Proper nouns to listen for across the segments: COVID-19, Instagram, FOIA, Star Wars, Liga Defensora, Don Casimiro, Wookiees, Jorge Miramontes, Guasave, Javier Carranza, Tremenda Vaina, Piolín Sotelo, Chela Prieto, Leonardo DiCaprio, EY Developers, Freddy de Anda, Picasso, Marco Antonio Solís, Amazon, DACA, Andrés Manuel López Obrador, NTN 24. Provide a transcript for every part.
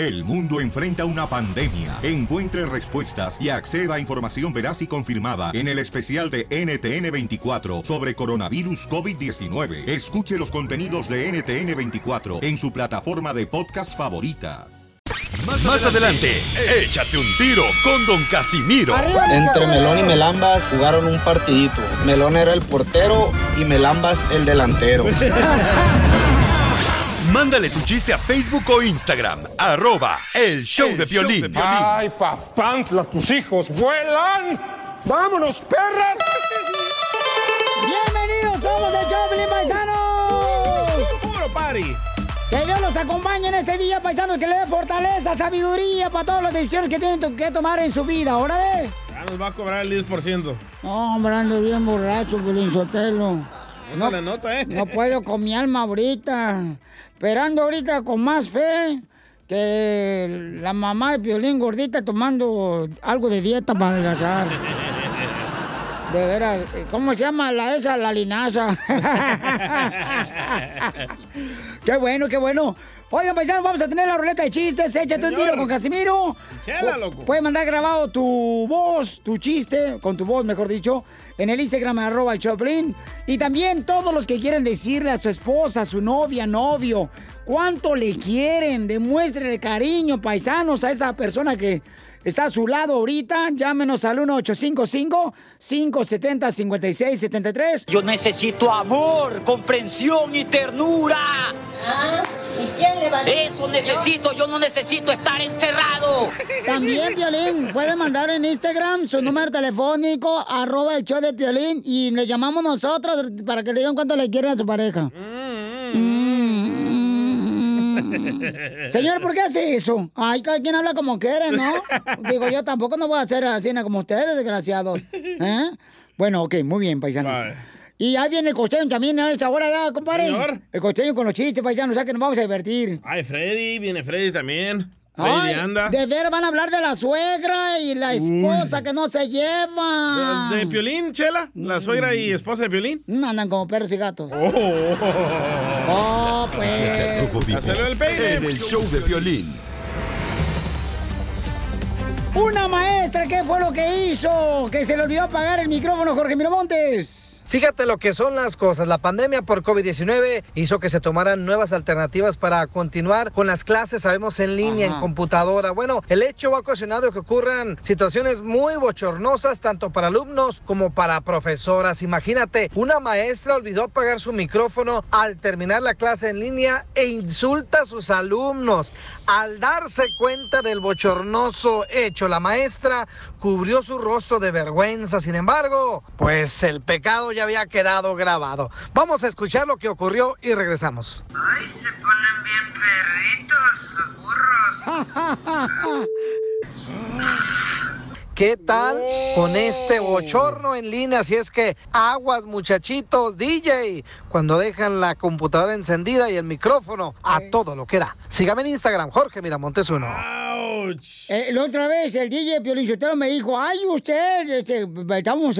El mundo enfrenta una pandemia. Encuentre respuestas y acceda a información veraz y confirmada en el especial de NTN 24 sobre coronavirus COVID-19. Escuche los contenidos de NTN 24 en su plataforma de podcast favorita. Más adelante, échate un tiro con Don Casimiro. Entre Melón y Melambas jugaron un partidito. Melón era el portero y Melambas el delantero. Mándale tu chiste a Facebook o Instagram, @el show de Piolín. Ay, papantla, tus hijos vuelan. ¡Vámonos, perras! ¡Bienvenidos! ¡Somos el show, Piolín, paisanos! ¡Puro party! Que Dios los acompañe en este día, paisanos, que le dé fortaleza, sabiduría para todas las decisiones que tienen que tomar en su vida, órale. Ya nos va a cobrar el 10%. No, hombre, ando bien borracho, Piolín Sotelo. No se le nota, ¿eh? No puedo con mi alma ahorita. Pero ando ahorita con más fe que la mamá de Piolín gordita tomando algo de dieta para adelgazar. De veras, ¿cómo se llama la linaza? Qué bueno, qué bueno. Oigan, paisanos, vamos a tener la ruleta de chistes. Échate un tiro con Casimiro. Chela, loco. Puedes mandar grabado tu voz, tu chiste, con tu voz, mejor dicho, en el Instagram, @elchoplin. Y también todos los que quieren decirle a su esposa, su novia, novio, cuánto le quieren, demuéstrenle cariño, paisanos, a esa persona que está a su lado ahorita. Llámenos al 1-855-570-5673. Yo necesito amor, comprensión y ternura. ¿Ah? ¿Y quién le va a decir? Eso necesito, yo no necesito estar encerrado. También, Piolín, puede mandar en Instagram su número telefónico, @el show de Piolín, y le llamamos nosotros para que le digan cuánto le quieren a su pareja. Señor, ¿por qué hace eso? Ay, cada quien habla como quiere, ¿no? Digo, yo tampoco no voy a hacer así como ustedes, desgraciados. ¿Eh? Bueno, ok, muy bien, paisano. Vale. Y ahí viene el costeño también a esa hora ya, compadre. Señor. El costeño con los chistes, paisanos, ya que nos vamos a divertir. Ay, Freddy, viene Freddy también. Ay, anda. De ver, van a hablar de la suegra y la esposa que no se llevan. ¿De Piolín, Chela? ¿La suegra y esposa de Piolín? No, andan como perros y gatos. Oh pues. En el show de Piolín. Una maestra, ¿qué fue lo que hizo? Que se le olvidó apagar el micrófono, Jorge Miramontes. Fíjate lo que son las cosas. La pandemia por COVID-19 hizo que se tomaran nuevas alternativas para continuar con las clases, sabemos, en línea, en computadora. Bueno, el hecho ha ocasionado que ocurran situaciones muy bochornosas, tanto para alumnos como para profesoras. Imagínate, una maestra olvidó apagar su micrófono al terminar la clase en línea e insulta a sus alumnos. Al darse cuenta del bochornoso hecho, la maestra cubrió su rostro de vergüenza. Sin embargo, pues el pecado ya había quedado grabado. Vamos a escuchar lo que ocurrió y regresamos. Ay, se ponen bien perritos los burros. ¿Qué tal con este bochorno en línea? Así es que aguas, muchachitos, DJ, cuando dejan la computadora encendida y el micrófono a todo lo que da. Sígame en Instagram, Jorge Miramontes 1. La otra vez el DJ Piolín Sotelo me dijo, ay, usted, estamos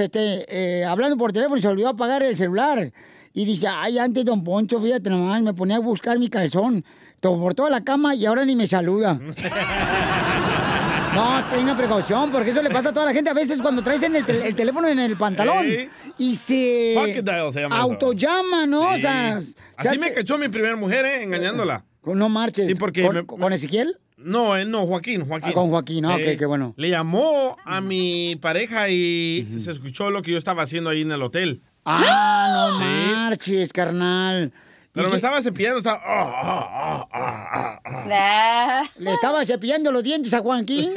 hablando por teléfono y se olvidó apagar el celular. Y dice, ay, antes Don Poncho, fíjate nomás, me ponía a buscar mi calzón por toda la cama y ahora ni me saluda. No, tenga precaución, porque eso le pasa a toda la gente. A veces cuando traes el teléfono en el pantalón y se autollama, ¿no? Sí. O sea, así me cachó mi primera mujer, engañándola. No marches. Sí, porque ¿Con Ezequiel? No, no, Joaquín. Ah, con Joaquín, qué bueno. Le llamó a mi pareja y se escuchó lo que yo estaba haciendo ahí en el hotel. Ah, no marches, carnal. Pero me estaba cepillando, ¿Le estaba cepillando los dientes a Juanquín?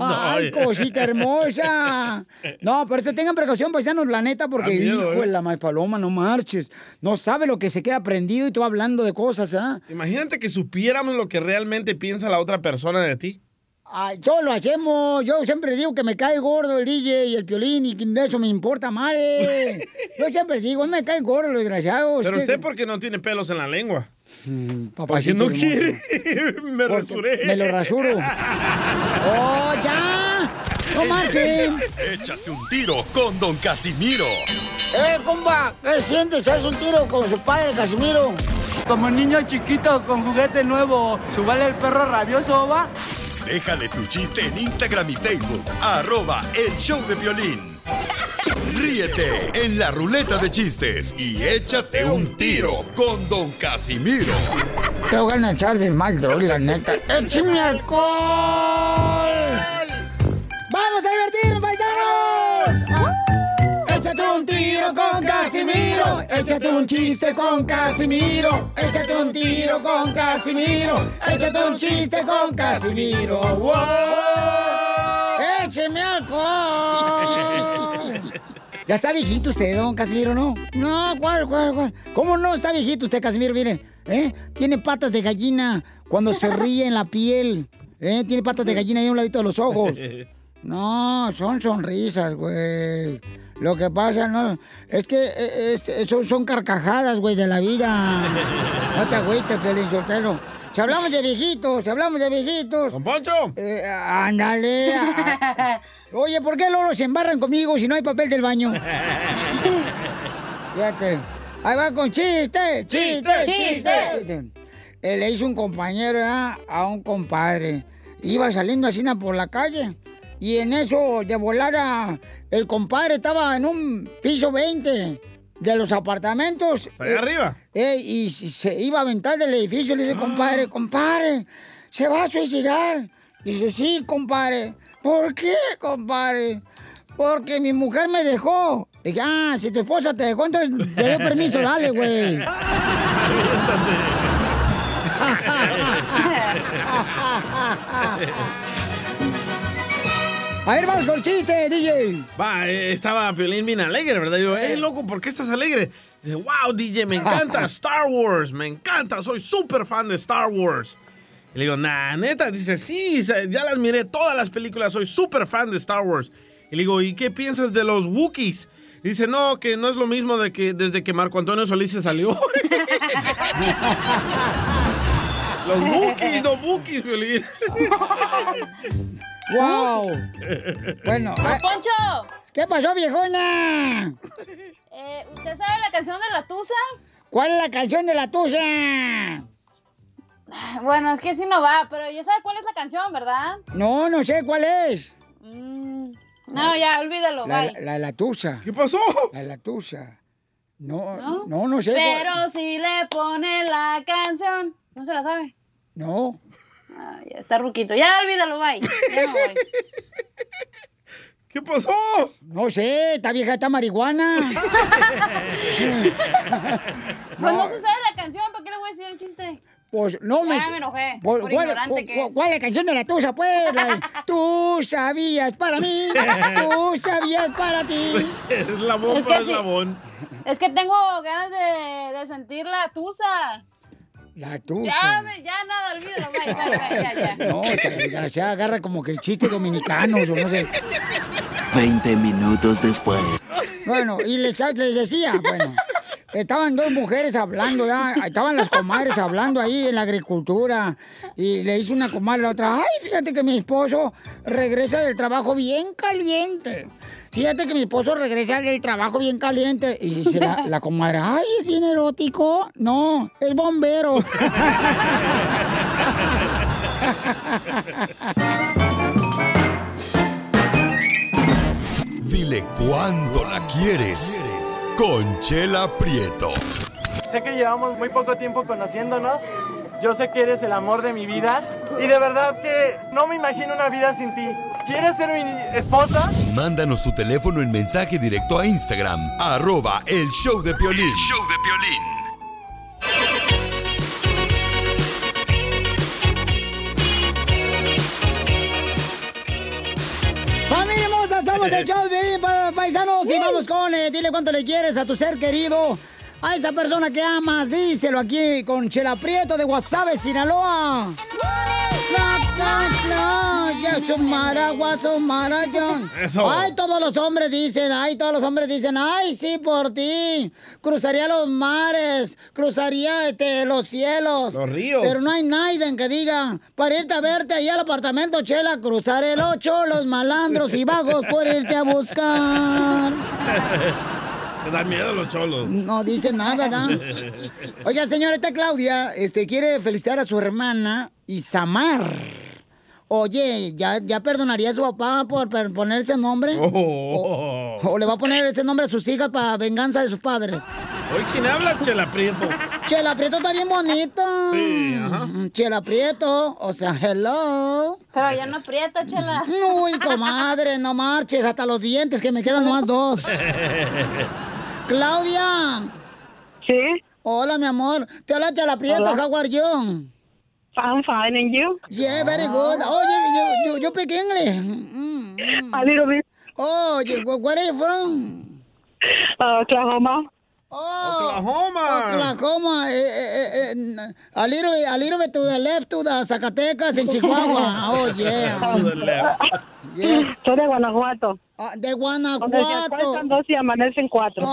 ¡Ay, cosita hermosa! No, pero tengan precaución, paisanos, la neta, porque hijo de la más paloma, no marches. No sabe lo que se queda prendido y tú hablando de cosas, ¿ah? Imagínate que supiéramos lo que realmente piensa la otra persona de ti. Ay, todos lo hacemos. Yo siempre digo que me cae gordo el DJ y el Piolín y de eso me importa, madre. Yo siempre digo, me caen gordo los desgraciados. Pero usted, ¿por qué no tiene pelos en la lengua? Papacito, ¿por qué no quiere? Me rasuré. Me lo rasuro. ¡Oh, ya! ¡No marchen! Échate un tiro con Don Casimiro. ¡Eh, compa! ¿Qué sientes? ¿Haz un tiro con su padre, Casimiro? Como niño chiquito con juguete nuevo, ¿súbale el perro rabioso, va? Déjale tu chiste en Instagram y Facebook, @elshowdepiolin. Ríete en la ruleta de chistes y échate un tiro con Don Casimiro. Te voy a echar de mal, droga, la neta. ¡Échame alcohol! ¡Vamos a divertirnos, paisanos! ¡Oh! ¡Échate un tiro con Casimiro! ¡Échate un chiste con Casimiro! ¡Échate un tiro con Casimiro! ¡Échate un chiste con Casimiro! ¡Wow! ¡Écheme alcohol! ¿Ya está viejito usted, Don Casimiro, no? No, ¿cuál? ¿Cómo no está viejito usted, Casimiro? Mire, tiene patas de gallina cuando se ríe en la piel. Tiene patas de gallina ahí a un ladito de los ojos. No, son sonrisas, güey. Lo que pasa, no, es que son carcajadas, güey, de la vida. No te agüites, Piolín Sotelo. Si hablamos de viejitos, ¡Don Poncho! Ándale. Oye, ¿por qué luego se embarran conmigo si no hay papel del baño? Fíjate. Ahí va con chistes. Le hizo un compañero a un compadre. Iba saliendo así por la calle. Y en eso, de volada, el compadre estaba en un piso 20 de los apartamentos. Allá arriba. Y se iba a aventar del edificio. Le dice, compadre, ¿se va a suicidar? Dice, sí, compadre. ¿Por qué, compadre? Porque mi mujer me dejó. Le dije, si tu esposa te dejó, entonces te dio permiso, dale, güey. A ver, vamos con el chiste, DJ. Estaba Piolín bien alegre, ¿verdad? Yo, loco, ¿por qué estás alegre? Dice, wow, DJ, me encanta Star Wars, soy súper fan de Star Wars. Y le digo, nah, neta. Dice, sí, ya las miré todas las películas, soy súper fan de Star Wars. Y le digo, ¿y qué piensas de los Wookiees? Dice, no, que no es lo mismo de que desde que Marco Antonio Solís se salió. Los Wookiees, no Wookiees, Piolín. ¡Wow! Bueno, ¡Poncho! ¿Qué pasó, viejona? ¿Usted sabe la canción de la Tusa? ¿Cuál es la canción de la Tusa? Bueno, es que sí no va, pero ya sabe cuál es la canción, ¿verdad? No, no sé cuál es. No, ya, olvídalo, bye. La Tusa. ¿Qué pasó? La Tusa. No sé. Pero si le pone la canción, ¿no se la sabe? No. Ah, ya está ruquito. Ya, olvídalo, bye. Ya no voy. ¿Qué pasó? No sé, esta vieja está marihuana. Pues no se sabe la canción, ¿para qué le voy a decir el chiste? Pues no me... Ya me enojé, por ignorante que es. ¿Cuál es la canción de la Tusa, pues? Tú sabías para mí, tú sabías para ti. Es la bomba, es la bomba. Es que tengo ganas de sentir la Tusa. La Tusa. Ya nada, olvídalo, vaya. No, desgraciada, agarra como que chistes dominicanos o no sé. 20 minutos después. Bueno, y les decía, bueno, estaban dos mujeres hablando, ya, estaban las comadres hablando ahí en la agricultura. Y le hizo una comadre a la otra, ay, fíjate que mi esposo regresa del trabajo bien caliente. Y dice la comadre, ay, ¿es bien erótico? No, es bombero. Dile cuándo la quieres con Chela Prieto. Sé que llevamos muy poco tiempo conociéndonos. Yo sé que eres el amor de mi vida. Y de verdad que no me imagino una vida sin ti. ¿Quieres ser mi esposa? Mándanos tu teléfono en mensaje directo a Instagram, @elshowdepiolin. El show de Piolín. ¡Familia hermosa! Somos el show de Piolín para los paisanos. Y vamos con dile cuánto le quieres a tu ser querido. A esa persona que amas, díselo aquí con Chela Prieto de Guasave, Sinaloa. Eso. Ay, todos los hombres dicen, ay, sí, por ti. Cruzaría los mares, cruzaría los cielos. Los ríos. Pero no hay nadie que diga, para irte a verte ahí al apartamento, Chela, cruzaré los malandros y vagos por irte a buscar. Me dan miedo los cholos. No dice nada, ¿no? Oiga, señorita Claudia, quiere felicitar a su hermana Isamar. Oye, ¿ya perdonaría a su papá por ponerse nombre? Oh. ¿O le va a poner ese nombre a sus hijas para venganza de sus padres? Oye, ¿quién habla? Chela Prieto. Chela Prieto está bien bonito. Sí, ajá. Chela Prieto, o sea, hello. Pero ya no aprieta, Chela. Uy, comadre, no marches, hasta los dientes, que me quedan nomás dos. Claudia. Sí. Hola, mi amor. Te habla Chela Prieto, how are you? I'm fine, and you? Yeah, very good. Oh, you speak English? A little bit. Oh, where are you from? Oklahoma. Oh, Oklahoma. A little bit to the left, to the Zacatecas in Chihuahua. Oh, yeah. To the left. Yes. Soy de Guanajuato. Ah, de Guanajuato. Donde se acuestan dos y amanecen cuatro.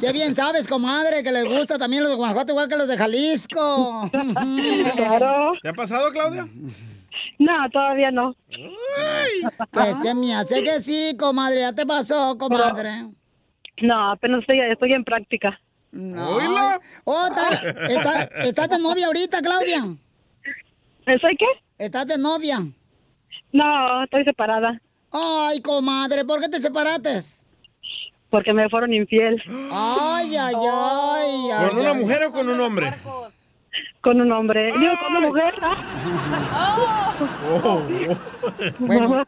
Qué bien sabes, comadre, que les gusta también los de Guanajuato, igual que los de Jalisco. Claro. ¿Te ha pasado, Claudia? No, todavía no. Que se me hace que sí, comadre. Ya te pasó, comadre. Pero... No, apenas estoy en práctica. No. Oh, ¿estás de novia ahorita, Claudia? ¿Soy qué? ¿Estás de novia? No, estoy separada. Ay, comadre, ¿por qué te separaste? Porque me fueron infiel. Ay, ay, ay, ay. ¿Con una mujer o con un hombre? Con un hombre. Digo, con una mujer, ¿no? Bueno.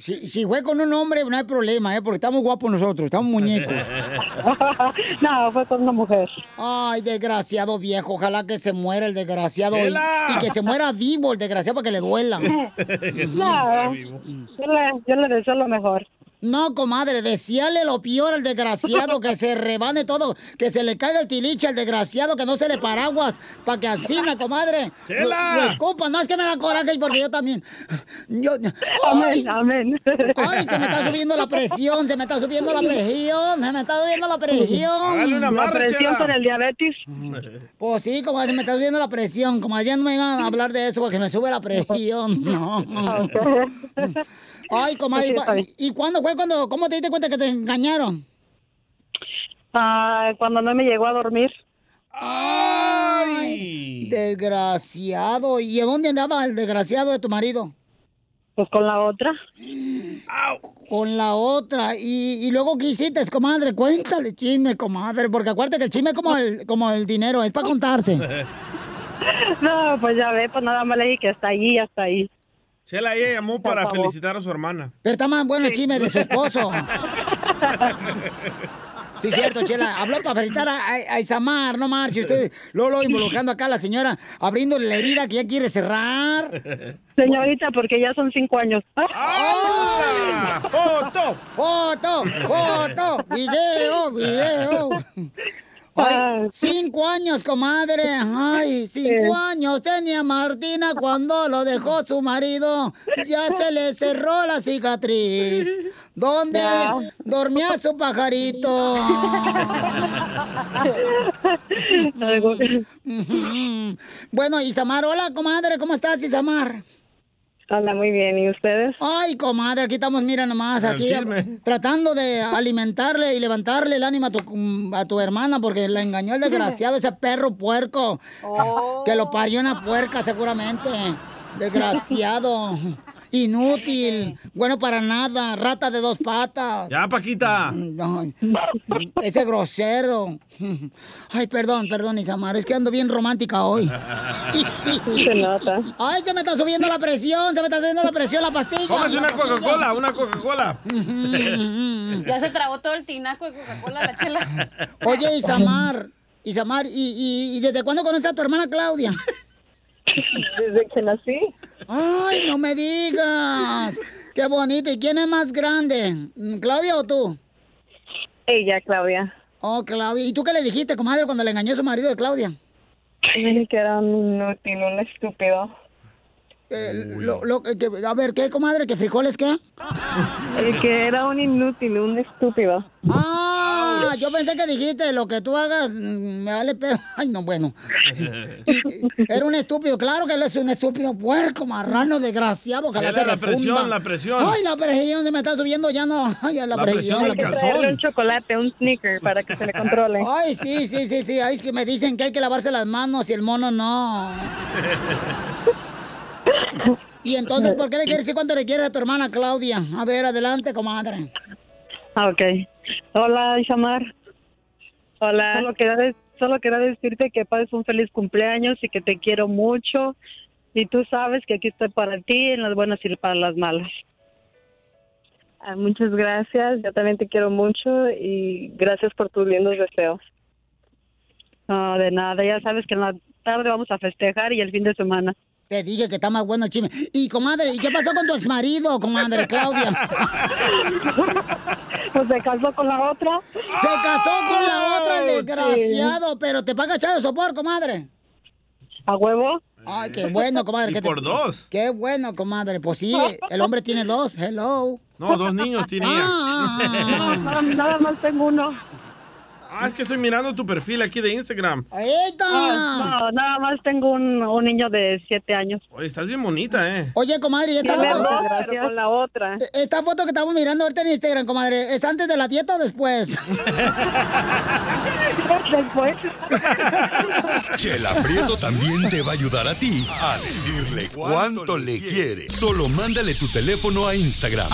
Si fue con un hombre, no hay problema, porque estamos guapos nosotros, estamos muñecos. No, fue con una mujer. Ay, desgraciado viejo, ojalá que se muera el desgraciado. Y que se muera vivo el desgraciado para que le duela. No, yo le deseo lo mejor. No, comadre, decíale lo peor al desgraciado, que se rebane todo, que se le caiga el tiliche al desgraciado, que no se le paraguas, para que asina, comadre. ¡Chela! Lo escupa, no es que me da coraje porque yo también. Amén, amén. Ay, se me está subiendo la presión, se me está subiendo la presión. Dale una marra, presión, Chela. Con el diabetes. Pues sí, comadre, se me está subiendo la presión, comadre, ya no me van a hablar de eso porque me sube la presión. No. Ay, comadre, ¿y cuándo fue cómo te diste cuenta que te engañaron? Cuando no me llegó a dormir. ¡Ay! Desgraciado. ¿Y dónde andaba el desgraciado de tu marido? Pues con la otra. Con la otra. ¿Y luego qué hiciste, comadre? Cuéntale chisme, comadre, porque acuérdate que el chisme es como el dinero, es para contarse. No, pues ya ve, pues nada más le dije que hasta allí, hasta ahí. Chela, ella llamó para felicitar a su hermana. Pero está más bueno el chisme de su esposo. Sí, cierto, Chela. Habló para felicitar a Isamar, no marche. Usted lo involucrando acá a la señora, abriendo la herida que ya quiere cerrar. Señorita, porque ya son 5 años. ¡Ah! ¡Foto! ¡Foto! ¡Foto! ¡Video! ¡Video! Ay, 5 años, comadre. Ay, 5 años tenía Martina cuando lo dejó su marido. Ya se le cerró la cicatriz. ¿Dónde dormía su pajarito? Bueno, Isamar, hola, comadre. ¿Cómo estás, Isamar? Hola, muy bien. ¿Y ustedes? Ay, comadre, aquí estamos, mira nomás, aquí tratando de alimentarle y levantarle el ánimo a tu hermana, porque la engañó el desgraciado, ese perro puerco, que lo parió una puerca seguramente. Desgraciado, inútil, bueno para nada, rata de 2 patas. Ya, Paquita. Ay, ese grosero. Ay, perdón, Isamar, es que ando bien romántica hoy. Se nota. Ay, se me está subiendo la presión, la pastilla. Cómese una Coca-Cola, Ya se tragó todo el tinaco de Coca-Cola, la Chela. Oye, Isamar, ¿y desde cuándo conoces a tu hermana Claudia? Desde que nací. Ay, no me digas. Qué bonito. ¿Y quién es más grande? ¿Claudia o tú? Ella, Claudia. Oh, Claudia. ¿Y tú qué le dijiste, comadre, cuando le engañó su marido de Claudia? Le dije que era un inútil, un estúpido. A ver, ¿qué, comadre? ¿Qué frijoles qué? El que era un inútil, un estúpido. Ah, yo pensé que dijiste, lo que tú hagas me vale pedo. Ay, no, bueno. Era un estúpido, claro que él es un estúpido, puerco, marrano, desgraciado. Ojalá se refunda. La presión. Ay, la presión se me está subiendo, ya no. Ay, la presión. Hay que traerle un chocolate, un Snickers, para que se le controle. Ay, sí. Ay, es que me dicen que hay que lavarse las manos y el mono no. Y entonces, ¿por qué le quieres decir cuánto le quieres a tu hermana Claudia? A ver, adelante, comadre. Ah, ok. Hola, Isamar. Hola. Solo quería decirte que pases un feliz cumpleaños y que te quiero mucho. Y tú sabes que aquí estoy para ti, en las buenas y para las malas. Ah, muchas gracias. Yo también te quiero mucho y gracias por tus lindos deseos. No, de nada. Ya sabes que en la tarde vamos a festejar y el fin de semana. Te dije que está más bueno el chisme. Y, comadre, ¿y qué pasó con tu exmarido, comadre Claudia? Pues se casó con la otra. Se casó con la otra, el desgraciado. Sí. Pero te paga echado sopor, comadre. ¿A huevo? Ay, qué bueno, comadre. ¿Y por dos? Qué bueno, comadre. Pues sí, el hombre tiene dos. Hello. No, dos niños tiene. No, nada más tengo uno. Ah, es que estoy mirando tu perfil aquí de Instagram. ¡Ahí está! No, nada más tengo un niño de 7 años. Oye, estás bien bonita, ¿eh? Oye, comadre, ¿y esta foto? Gracias. Pero con la otra. Esta foto que estamos mirando ahorita en Instagram, comadre, ¿es antes de la dieta o después? Después. Chela Prieto también te va a ayudar a ti a decirle cuánto le quieres. Solo mándale tu teléfono a Instagram,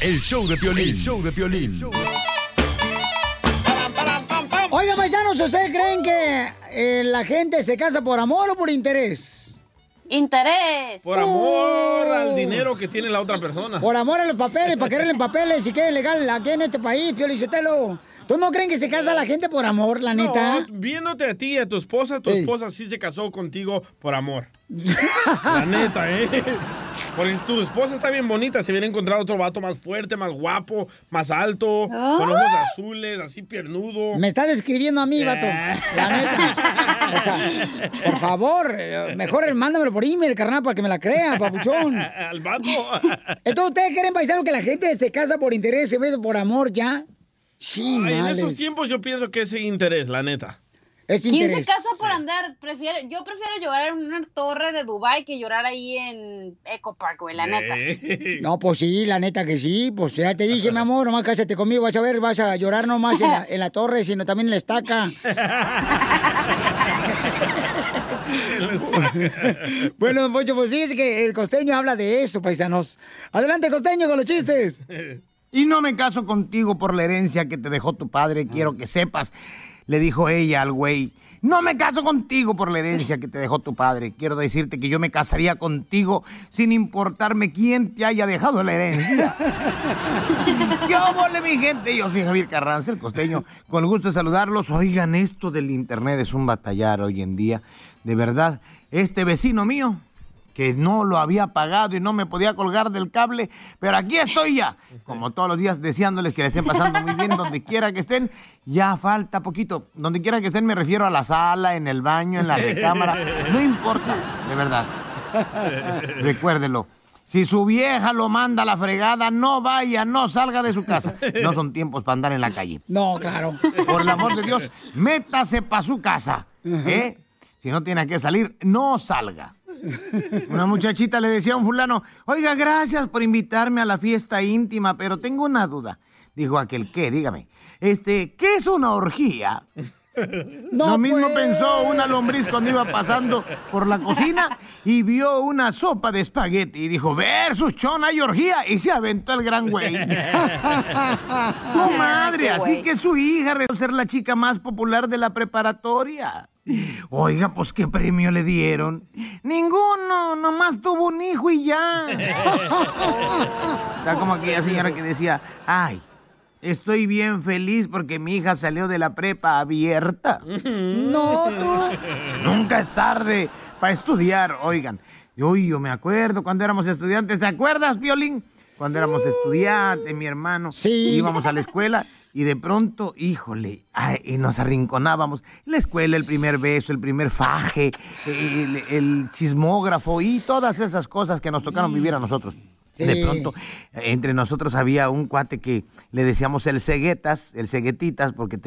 @elshowdepiolin. Oiga, paisanos, ¿ustedes creen que la gente se casa por amor o por interés? ¡Interés! Por amor al dinero que tiene la otra persona. Por amor a los papeles, para quererle papeles y que es legal aquí en este país, Piolín Sotelo. ¿Tú no creen que se casa la gente por amor, la neta? No, viéndote a ti y a tu esposa sí se casó contigo por amor. La neta, ¿eh? Porque tu esposa está bien bonita, se hubiera encontrado otro vato más fuerte, más guapo, más alto, con ojos azules, así piernudo. Me está describiendo a mí, vato. La neta. O sea, por favor, mejor mándamelo por email, carnal, para que me la crea, papuchón. Al vato. Entonces, ¿ustedes quieren, paisano, que la gente se casa por interés, se besa por amor ya? Sí, ay, en estos tiempos yo pienso que es interés, la neta. Es interés. ¿Quién se casa por andar? Yo prefiero llorar en una torre de Dubái que llorar ahí en Eco Park, güey, la neta. No, pues sí, la neta que sí. Pues ya te dije, mi amor, nomás cásate conmigo. Vas a ver, vas a llorar no más en la torre, sino también en la estaca. Bueno, don Poncho, pues fíjese que el costeño habla de eso, paisanos. Adelante, costeño, con los chistes. Y no me caso contigo por la herencia que te dejó tu padre, quiero que sepas, le dijo ella al güey. No me caso contigo por la herencia que te dejó tu padre. Quiero decirte que yo me casaría contigo sin importarme quién te haya dejado la herencia. ¡Qué obole, mi gente! Yo soy Javier Carranza, el costeño. Con el gusto de saludarlos. Oigan, esto del internet es un batallar hoy en día. De verdad, este vecino mío, que no lo había pagado y no me podía colgar del cable, pero aquí estoy ya, como todos los días, deseándoles que le estén pasando muy bien donde quiera que estén. Ya falta poquito, donde quiera que estén me refiero a la sala, en el baño, en la recámara, no importa, de verdad. Recuérdelo, si su vieja lo manda a la fregada, no vaya, no salga de su casa. No son tiempos para andar en la calle. No, claro. Por el amor de Dios, métase para su casa, ¿eh? Si no tiene que salir, no salga. Una muchachita le decía a un fulano, oiga, gracias por invitarme a la fiesta íntima, pero tengo una duda. Dijo aquel, ¿qué? Dígame. ¿Qué es una orgía? No, lo mismo pensó una lombriz cuando iba pasando por la cocina y vio una sopa de espagueti y dijo, versus chona y orgía, y se aventó el gran güey. Comadre, así que su hija resultó ser la chica más popular de la preparatoria. Oiga, pues, ¿qué premio le dieron? Ninguno, nomás tuvo un hijo y ya. Está como aquella señora que decía, ay, estoy bien feliz porque mi hija salió de la prepa abierta. No, tú. Nunca es tarde para estudiar, oigan. Yo me acuerdo cuando éramos estudiantes, ¿te acuerdas, Piolín? Cuando éramos estudiantes, mi hermano, sí, íbamos a la escuela Y de pronto, híjole, ay, nos arrinconábamos. La escuela, el primer beso, el primer faje, el chismógrafo y todas esas cosas que nos tocaron vivir a nosotros. Sí. De pronto, entre nosotros había un cuate que le decíamos el ceguetitas, porque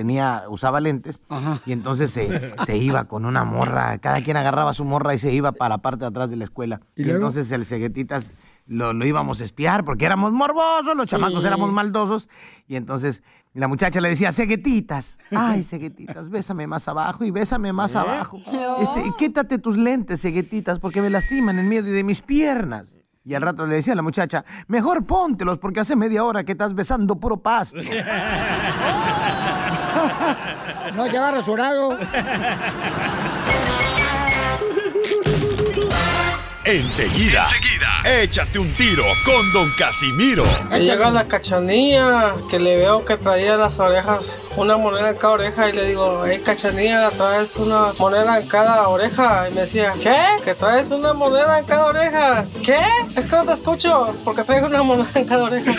usaba lentes. Ajá. Y entonces se iba con una morra, cada quien agarraba su morra y se iba para la parte de atrás de la escuela. Y entonces el ceguetitas lo íbamos a espiar, porque éramos morbosos, los chamacos éramos maldosos, y entonces la muchacha le decía, ceguetitas, ay, ceguetitas, bésame más abajo y bésame más abajo. Quítate tus lentes, ceguetitas, porque me lastiman en medio de mis piernas. Y al rato le decía a la muchacha, mejor póntelos porque hace media hora que estás besando puro pasto. No se va rasurado. Enseguida, échate un tiro con Don Casimiro. Llega la Cachanilla, que le veo que traía las orejas, una moneda en cada oreja, y le digo, hey Cachanilla, traes una moneda en cada oreja. Y me decía, ¿qué? ¿Que traes una moneda en cada oreja? ¿Qué? Es que no te escucho, porque traigo una moneda en cada oreja.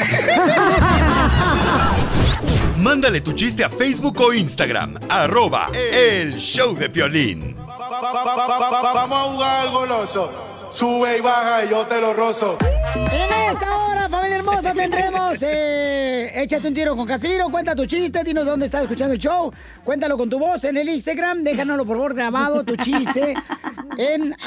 Mándale tu chiste a Facebook o Instagram, @ El Show de Piolín. Vamos a jugar al goloso. Sube y baja y yo te lo rozo. En esta hora, familia hermosa, tendremos Échate un tiro con Casimiro. Cuenta tu chiste, dinos dónde estás escuchando el show. Cuéntalo con tu voz en el Instagram. Déjanoslo, por favor, grabado tu chiste en @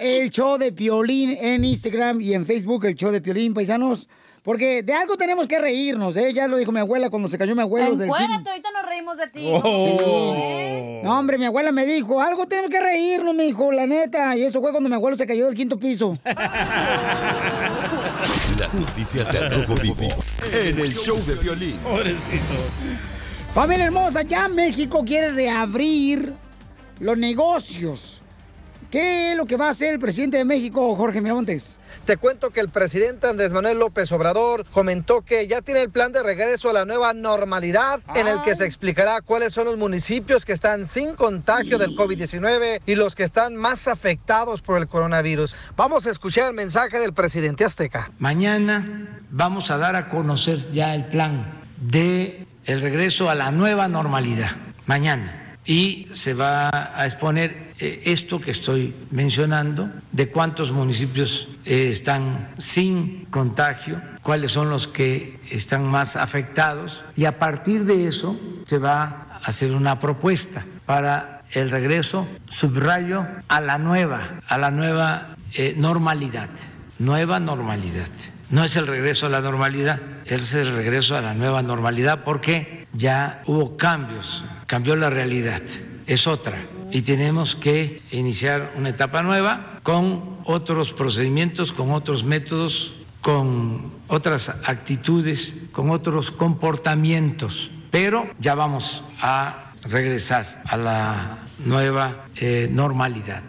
El Show de Piolín en Instagram y en Facebook, El Show de Piolín, paisanos. Porque de algo tenemos que reírnos, ¿eh? Ya lo dijo mi abuela cuando se cayó mi abuelo. Encuérdate, ahorita nos reímos de ti. Oh. No, hombre, mi abuela me dijo, algo tenemos que reírnos, mijo, la neta. Y eso fue cuando mi abuelo se cayó del 5º piso. Las noticias de Rojo Vivo en El Show de Violín. Pobrecito. Familia hermosa, ya México quiere reabrir los negocios. ¿Qué es lo que va a hacer el presidente de México, Jorge Miramontes? Te cuento que el presidente Andrés Manuel López Obrador comentó que ya tiene el plan de regreso a la nueva normalidad, en el que se explicará cuáles son los municipios que están sin contagio del COVID-19 y los que están más afectados por el coronavirus. Vamos a escuchar el mensaje del presidente azteca. Mañana vamos a dar a conocer ya el plan de el regreso a la nueva normalidad. Mañana. Y se va a exponer esto que estoy mencionando, de cuántos municipios están sin contagio, cuáles son los que están más afectados, y a partir de eso se va a hacer una propuesta para el regreso, subrayo, a la nueva normalidad. Nueva normalidad. No es el regreso a la normalidad, es el regreso a la nueva normalidad, porque ya hubo cambios. Cambió la realidad, es otra, y tenemos que iniciar una etapa nueva con otros procedimientos, con otros métodos, con otras actitudes, con otros comportamientos, pero ya vamos a regresar a la nueva normalidad.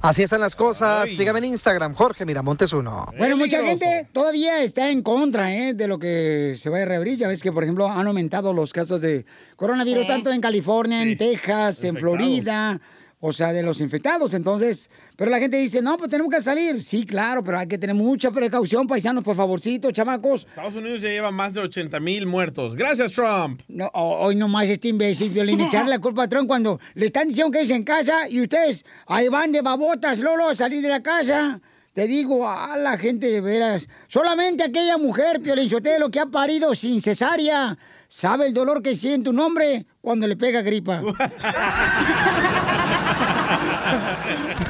Así están las cosas. Sígame en Instagram, Jorge Miramontes 1. Bueno, mucha gente todavía está en contra de lo que se va a reabrir. Ya ves que, por ejemplo, han aumentado los casos de coronavirus, tanto en California, en Texas, en Florida, o sea, de los infectados. Entonces, pero la gente dice, no, pues tenemos que salir. Sí, claro, pero hay que tener mucha precaución, paisanos, por favorcito, chamacos. Estados Unidos ya lleva más de 80,000 muertos. Gracias, Trump. No, hoy nomás este imbécil, Violín, echarle la culpa a Trump cuando le están diciendo que es en casa y ustedes ahí van de babotas, Lolo, a salir de la casa. Te digo, a la gente de veras, solamente aquella mujer, Piolín Sotelo, que ha parido sin cesárea, sabe el dolor que siente un hombre cuando le pega gripa.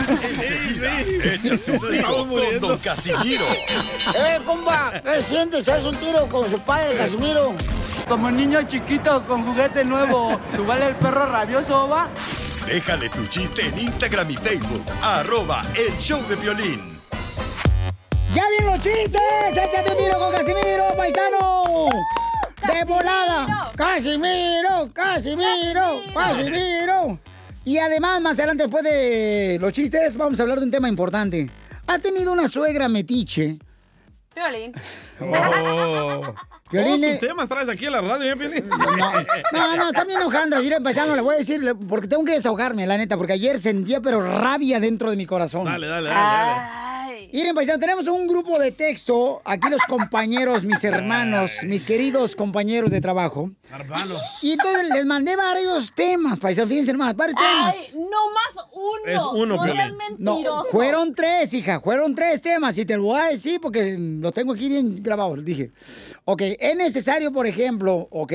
Enseguida, échate un tiro con Don Casimiro. Compa, ¿qué sientes? ¿Haz un tiro con su padre, Casimiro? Como niño chiquito con juguete nuevo, ¿subale el perro rabioso, va? Déjale tu chiste en Instagram y Facebook, @ El Show de Piolín. ¡Ya vienen los chistes! ¡Échate un tiro con Casimiro, paisano! ¡De volada! ¡Casimiro! ¡Casimiro! ¡Casimiro! Y además, más adelante, después de los chistes, vamos a hablar de un tema importante. ¿Has tenido una suegra metiche? Piolín. Oh. Piolín, ¿todos tus temas traes aquí a la radio, Piolín? No, está bien enojando. Ir a empezar, no le voy a decir, porque tengo que desahogarme, la neta, porque ayer sentía, pero rabia dentro de mi corazón. Dale. Miren, paisano, tenemos un grupo de texto. Aquí los compañeros, mis hermanos, mis queridos compañeros de trabajo. Bárbaro. Y entonces les mandé varios temas, paisano. Fíjense más, varios temas. Ay, no más uno. Es uno, no seas mentiroso. No, fueron tres, hija. Fueron tres temas. Y te lo voy a decir porque lo tengo aquí bien grabado. Dije, ok, es necesario, por ejemplo, ok,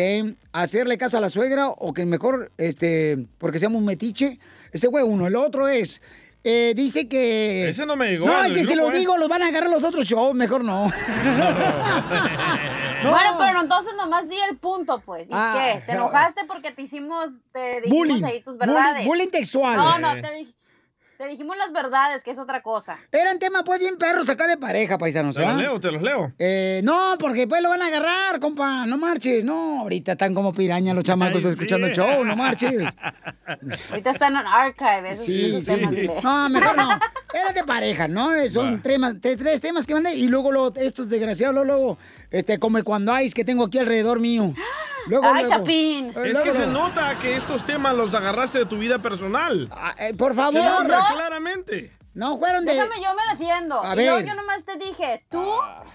hacerle caso a la suegra o que mejor, porque seamos un metiche. Ese fue uno. El otro es... dice que... Ese no me llegó. No, es que si lo digo, los van a agarrar los otros shows. Mejor no. No. Bueno, pero entonces nomás di el punto, pues. ¿Y qué? ¿Te enojaste porque te hicimos... Te dijimos bullying, ahí tus verdades? Bullying textual. No, no, te dijimos las verdades, que es otra cosa. Eran temas, pues, bien perros acá de pareja, paisanos. ¿Te los leo? No, porque pues lo van a agarrar, compa. No marches. No, ahorita están como piraña los chamacos. Ay, escuchando el show. No marches. Ahorita están en archive. Esos temas. Sí. No, mejor no. Eran de pareja, ¿no? Son tres temas que mandé. Y luego estos desgraciados, luego, como cuando hay, que tengo aquí alrededor mío. Luego, ¡ay, luego, Chapín! Es que se nota que estos temas los agarraste de tu vida personal. Por favor. Se nota claramente. No fueron de... Déjame, yo me defiendo. A ver. Yo nomás te dije, tú,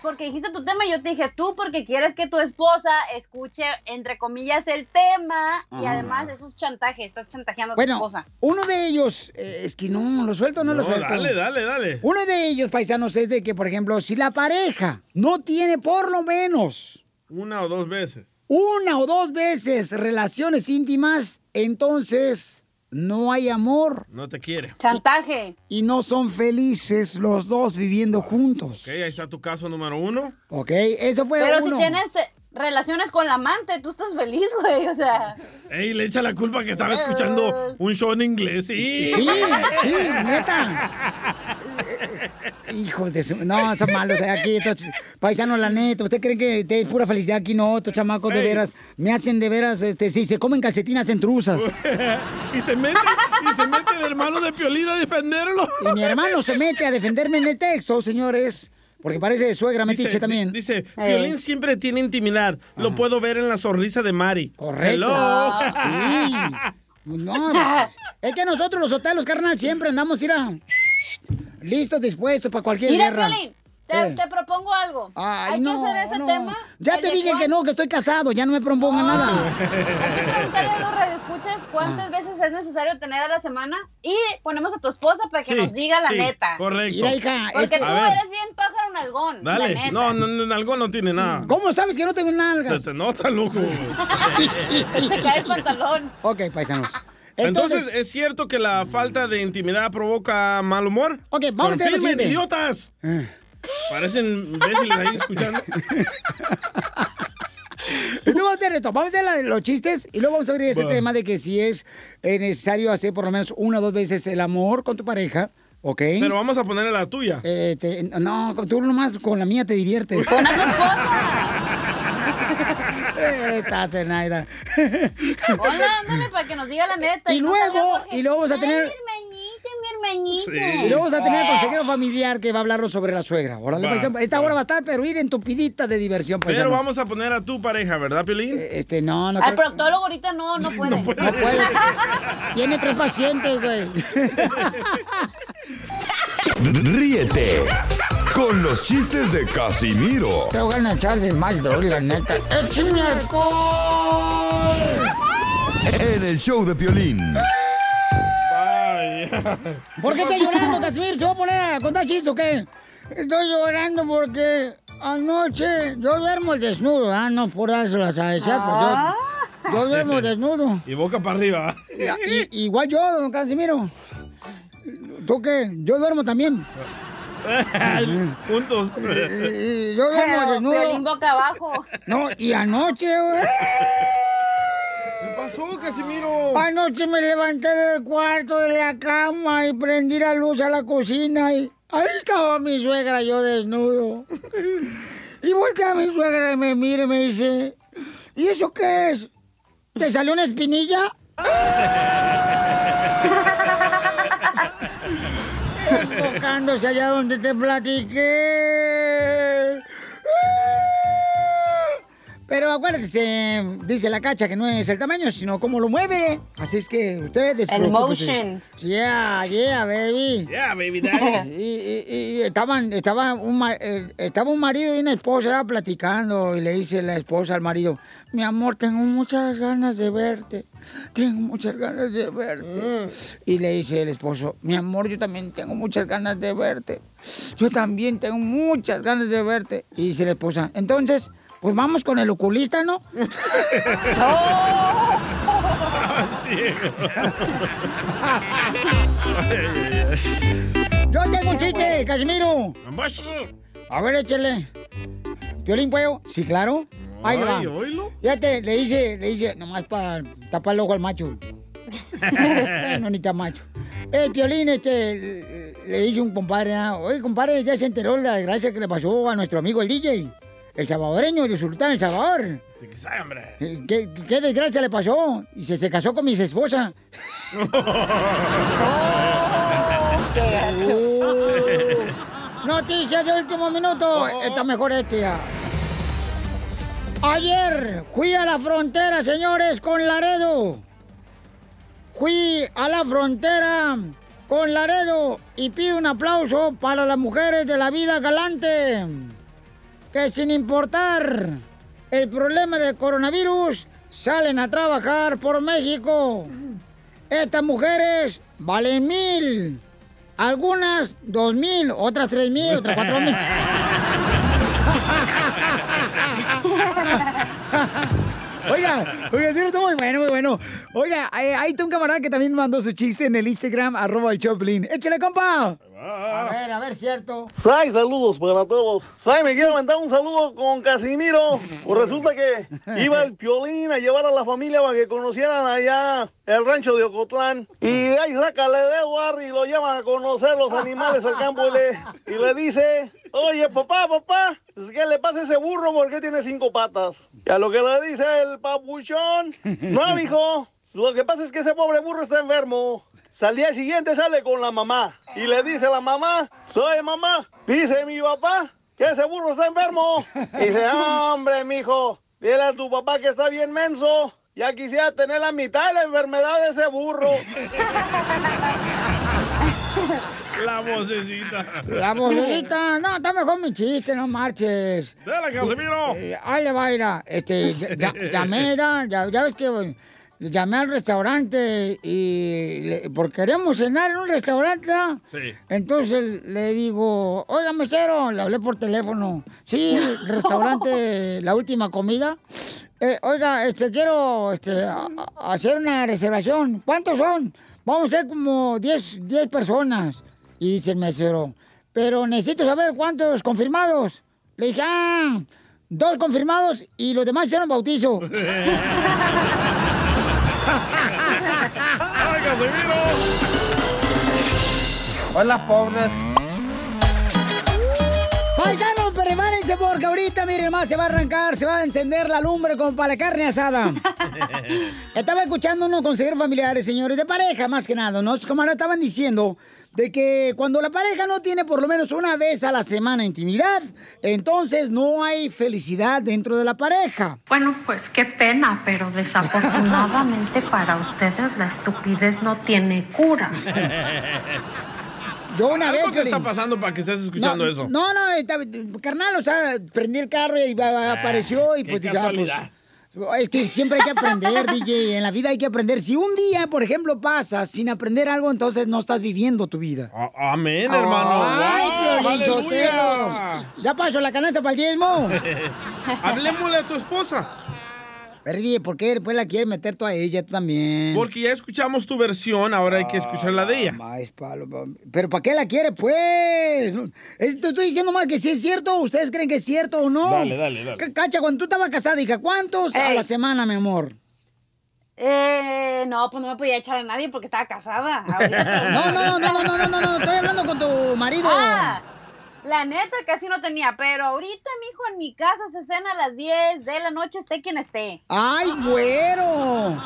porque dijiste tu tema, yo te dije, tú, porque quieres que tu esposa escuche, entre comillas, el tema, y además esos chantajes, estás chantajeando a tu esposa. Bueno, uno de ellos, es que no, lo suelto o no lo suelto. Dale. Uno de ellos, paisanos, es de que, por ejemplo, si la pareja no tiene por lo menos... Una o dos veces relaciones íntimas, entonces no hay amor. No te quiere. Chantaje. Y no son felices los dos viviendo juntos. Ok, ahí está tu caso número uno. Ok, eso fue uno. Pero si tienes relaciones con la amante, tú estás feliz, güey, o sea... Ey, le echa la culpa que estaba escuchando un show en inglés, sí. Sí, neta. Hijos de su... No, son malos, aquí estos paisanos, la neta, ¿usted cree que te es pura felicidad aquí? No, estos chamacos de veras, me hacen de veras, sí, se comen calcetinas en truzas. y se mete el hermano de Piolín a defenderlo. Y mi hermano se mete a defenderme en el texto, señores. Porque parece de suegra metiche también. Dice, Piolín siempre tiene intimidad. Ajá. Lo puedo ver en la sonrisa de Mari. Correcto. Sí. No, pues, es que nosotros los Sotelos, carnal, siempre andamos listos, dispuestos para cualquier guerra. Piolín, te propongo algo. Ay, hay que hacer ese tema. Ya te dije que no, que estoy casado. Ya no me propongo nada. Hay que preguntarle a los radioescuchas cuántas veces es necesario tener a la semana. Y ponemos a tu esposa para que nos diga la neta. Correcto. Mira, hija, porque tú eres bien pájaro nalgón. Dale. La neta. No, nalgón no tiene nada. ¿Cómo sabes que no tengo nalgas? Se te nota, loco. Se te cae el pantalón. Ok, paisanos. Entonces, ¿es cierto que la falta de intimidad provoca mal humor? Ok, vamos a ver. ¡Confirmen, idiotas! Parecen imbéciles ahí escuchando. Entonces vamos a hacer esto, vamos a hacer los chistes y luego vamos a abrir este tema de que si es necesario hacer por lo menos una o dos veces el amor con tu pareja, ¿ok? Pero vamos a ponerle la tuya. No, tú nomás con la mía te diviertes. ¡Con la tu esposa! Está Zenaida. Hola, ándale para que nos diga la neta. Y luego vamos a tener... Sí. Y luego vas a tener al consejero familiar que va a hablarnos sobre la suegra. Esta hora va a estar, pero ir en tu pidita de diversión. Paisanos. Pero vamos a poner a tu pareja, ¿verdad, Piolín? No. Al proctólogo ahorita no puede. No puede. Tiene 3 pacientes, güey. Ríete con los chistes de Casimiro. Te voy a echar de mal, la neta. ¡Échame alcohol! En el show de Piolín. ¿Por qué estás llorando, Casimiro? ¿Se va a poner a contar chistes o qué? Estoy llorando porque anoche yo duermo desnudo. No por dárselas a ella, pero yo duermo desnudo. Y boca para arriba. Igual yo, don Casimiro. ¿Tú qué? Yo duermo también. Juntos. Yo duermo desnudo. Pero boca abajo. No, y anoche, güey. ¿Qué pasó, Casimiro? Anoche me levanté del cuarto de la cama y prendí la luz a la cocina y ahí estaba mi suegra, yo desnudo. Y voltea a mi suegra y me mira y me dice, ¿y eso qué es? ¿Te salió una espinilla? Enfocándose allá donde te platiqué. Pero acuérdese, dice la Cacha, que no es el tamaño, sino cómo lo mueve. Así es que ustedes... El motion. Yeah, yeah, baby. Yeah, baby daddy. Y estaba un marido y una esposa platicando. Y le dice la esposa al marido, mi amor, tengo muchas ganas de verte. Tengo muchas ganas de verte. Y le dice el esposo, mi amor, yo también tengo muchas ganas de verte. Yo también tengo muchas ganas de verte. Y dice la esposa, entonces... pues vamos con el oculista, ¿no? ¡Oh! Yo tengo un chiste, Casimiro. A ver, échale. ¿Piolín puedo? Sí, claro. Ahí va. Fíjate, le dice, nomás para tapar el ojo al macho. No, ni tan macho. El Piolín, le dice un compadre, ¿no? Oye, compadre, ya se enteró la desgracia que le pasó a nuestro amigo el DJ. El salvadoreño, de Sultán, El Salvador. ¿Qué desgracia le pasó? Y se casó con mi esposa. Noticias de último minuto. Está mejor ya. Ayer fui a la frontera, señores, con Laredo. Y pido un aplauso para las mujeres de la vida galante, que sin importar el problema del coronavirus, salen a trabajar por México. Estas mujeres valen 1,000. Algunas 2,000, otras 3,000, otras 4,000. Oiga, sí, está muy bueno, muy bueno. Oiga, ahí está un camarada que también mandó su chiste en el Instagram, @elchoplin. ¡Échale, compa! A ver, cierto. Sai, saludos para todos. Sai, me quiero mandar un saludo con Casimiro. Pues resulta que iba el Piolín a llevar a la familia para que conocieran allá el rancho de Ocotlán. Y ahí saca le de Eduardo y lo llama a conocer los animales al campo y le dice... Oye, papá, ¿qué le pasa a ese burro? ¿Por qué tiene 5 patas? Y a lo que le dice el papuchón, no, mijo, lo que pasa es que ese pobre burro está enfermo. Al día siguiente sale con la mamá y le dice a la mamá, soy mamá, dice mi papá que ese burro está enfermo. Y dice, hombre, mijo, dile a tu papá que está bien menso, ya quisiera tener la mitad de la enfermedad de ese burro. La vocecita. No, está mejor mi chiste, no marches. ¡Dale, Casimiro! Ahí le va a ir a... ya ves que... llamé al restaurante porque queríamos cenar en un restaurante, ¿no? Sí. Entonces le digo, oiga, mesero, le hablé por teléfono. Sí, restaurante, la última comida. Oiga, quiero hacer una reservación. ¿Cuántos son? Vamos a ser como 10 personas. Y dice el mesero, pero necesito saber cuántos confirmados. Le dije, 2 confirmados y los demás hicieron bautizo. Hola, pobres. Paisanos, prepárense porque ahorita, miren más, se va a arrancar, se va a encender la lumbre como para la carne asada. Estaba escuchando unos consejeros familiares, señores, de pareja más que nada, ¿no? Como ahora estaban diciendo de que cuando la pareja no tiene por lo menos una vez a la semana intimidad, entonces no hay felicidad dentro de la pareja. Bueno, pues qué pena, pero desafortunadamente para ustedes la estupidez no tiene cura. Yo una vez... ¿Qué está pasando para que estés escuchando eso? No, carnal, o sea, prendí el carro y apareció y pues digamos... Es que siempre hay que aprender, DJ. En la vida hay que aprender. Si un día, por ejemplo, pasas sin aprender algo, entonces no estás viviendo tu vida. Amén, hermano. ¡Ay, Piolín Sotelo! ¿Ya pasó la canasta para el diezmo? Hablemosle a tu esposa. Pero, DJ, ¿por qué después la quieres meter tú a ella también? Porque ya escuchamos tu versión, ahora hay que escuchar la de ella. Más palo. ¿Pero para qué la quieres, pues? Te estoy diciendo más que si es cierto, ¿ustedes creen que es cierto o no? Dale. Cacha, cuando tú estabas casada, dije, ¿cuántos a la semana, mi amor? No, pues no me podía echar a nadie porque estaba casada. No, estoy hablando con tu marido. La neta casi no tenía, pero ahorita, mijo, en mi casa se cena a las 10 de la noche, esté quien esté. ¡Ay, güero!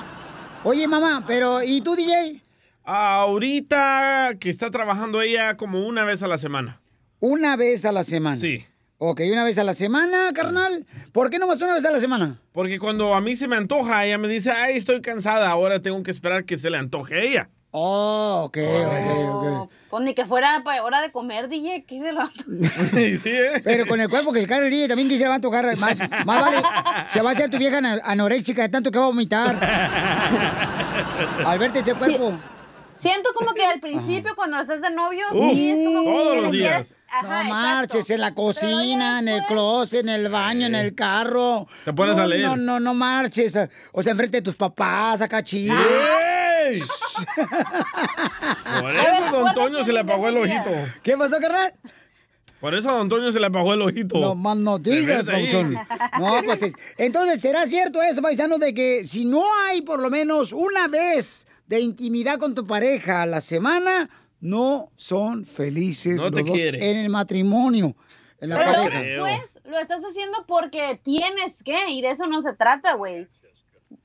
Oye, mamá, pero ¿y tú, DJ? Ahorita que está trabajando ella como una vez a la semana. ¿Una vez a la semana? Sí. Ok, una vez a la semana, carnal. ¿Por qué nomás una vez a la semana? Porque cuando a mí se me antoja, ella me dice, ay, estoy cansada, ahora tengo que esperar que se le antoje a ella. Oh, ok, ok. Pues ni que fuera hora de comer, DJ, ¿qué se lo antoja? Sí, Pero con el cuerpo que se cae el DJ también que se le va a antojar más. Más vale, se va a hacer tu vieja anoréxica de tanto que va a vomitar. Al verte ese cuerpo. Sí. Siento como que al principio cuando estás de novio, sí, es como... Todos los días. Ajá, no marches, exacto. En la cocina, en el closet, en el baño, en el carro. Te pones a leer. No marches. O sea, enfrente de tus papás, acá chido. ¡Ey! Por eso Don Toño se le apagó el ojito. ¿Qué pasó, carnal? Por eso a Don Toño se le apagó el ojito. No más no digas, Pauchón. No, pues es. Entonces, ¿será cierto eso, paisano, de que si no hay por lo menos una vez de intimidad con tu pareja a la semana... No son felices no los dos en el matrimonio. En la Pero pareja. Después lo estás haciendo porque tienes que, y de eso no se trata, güey.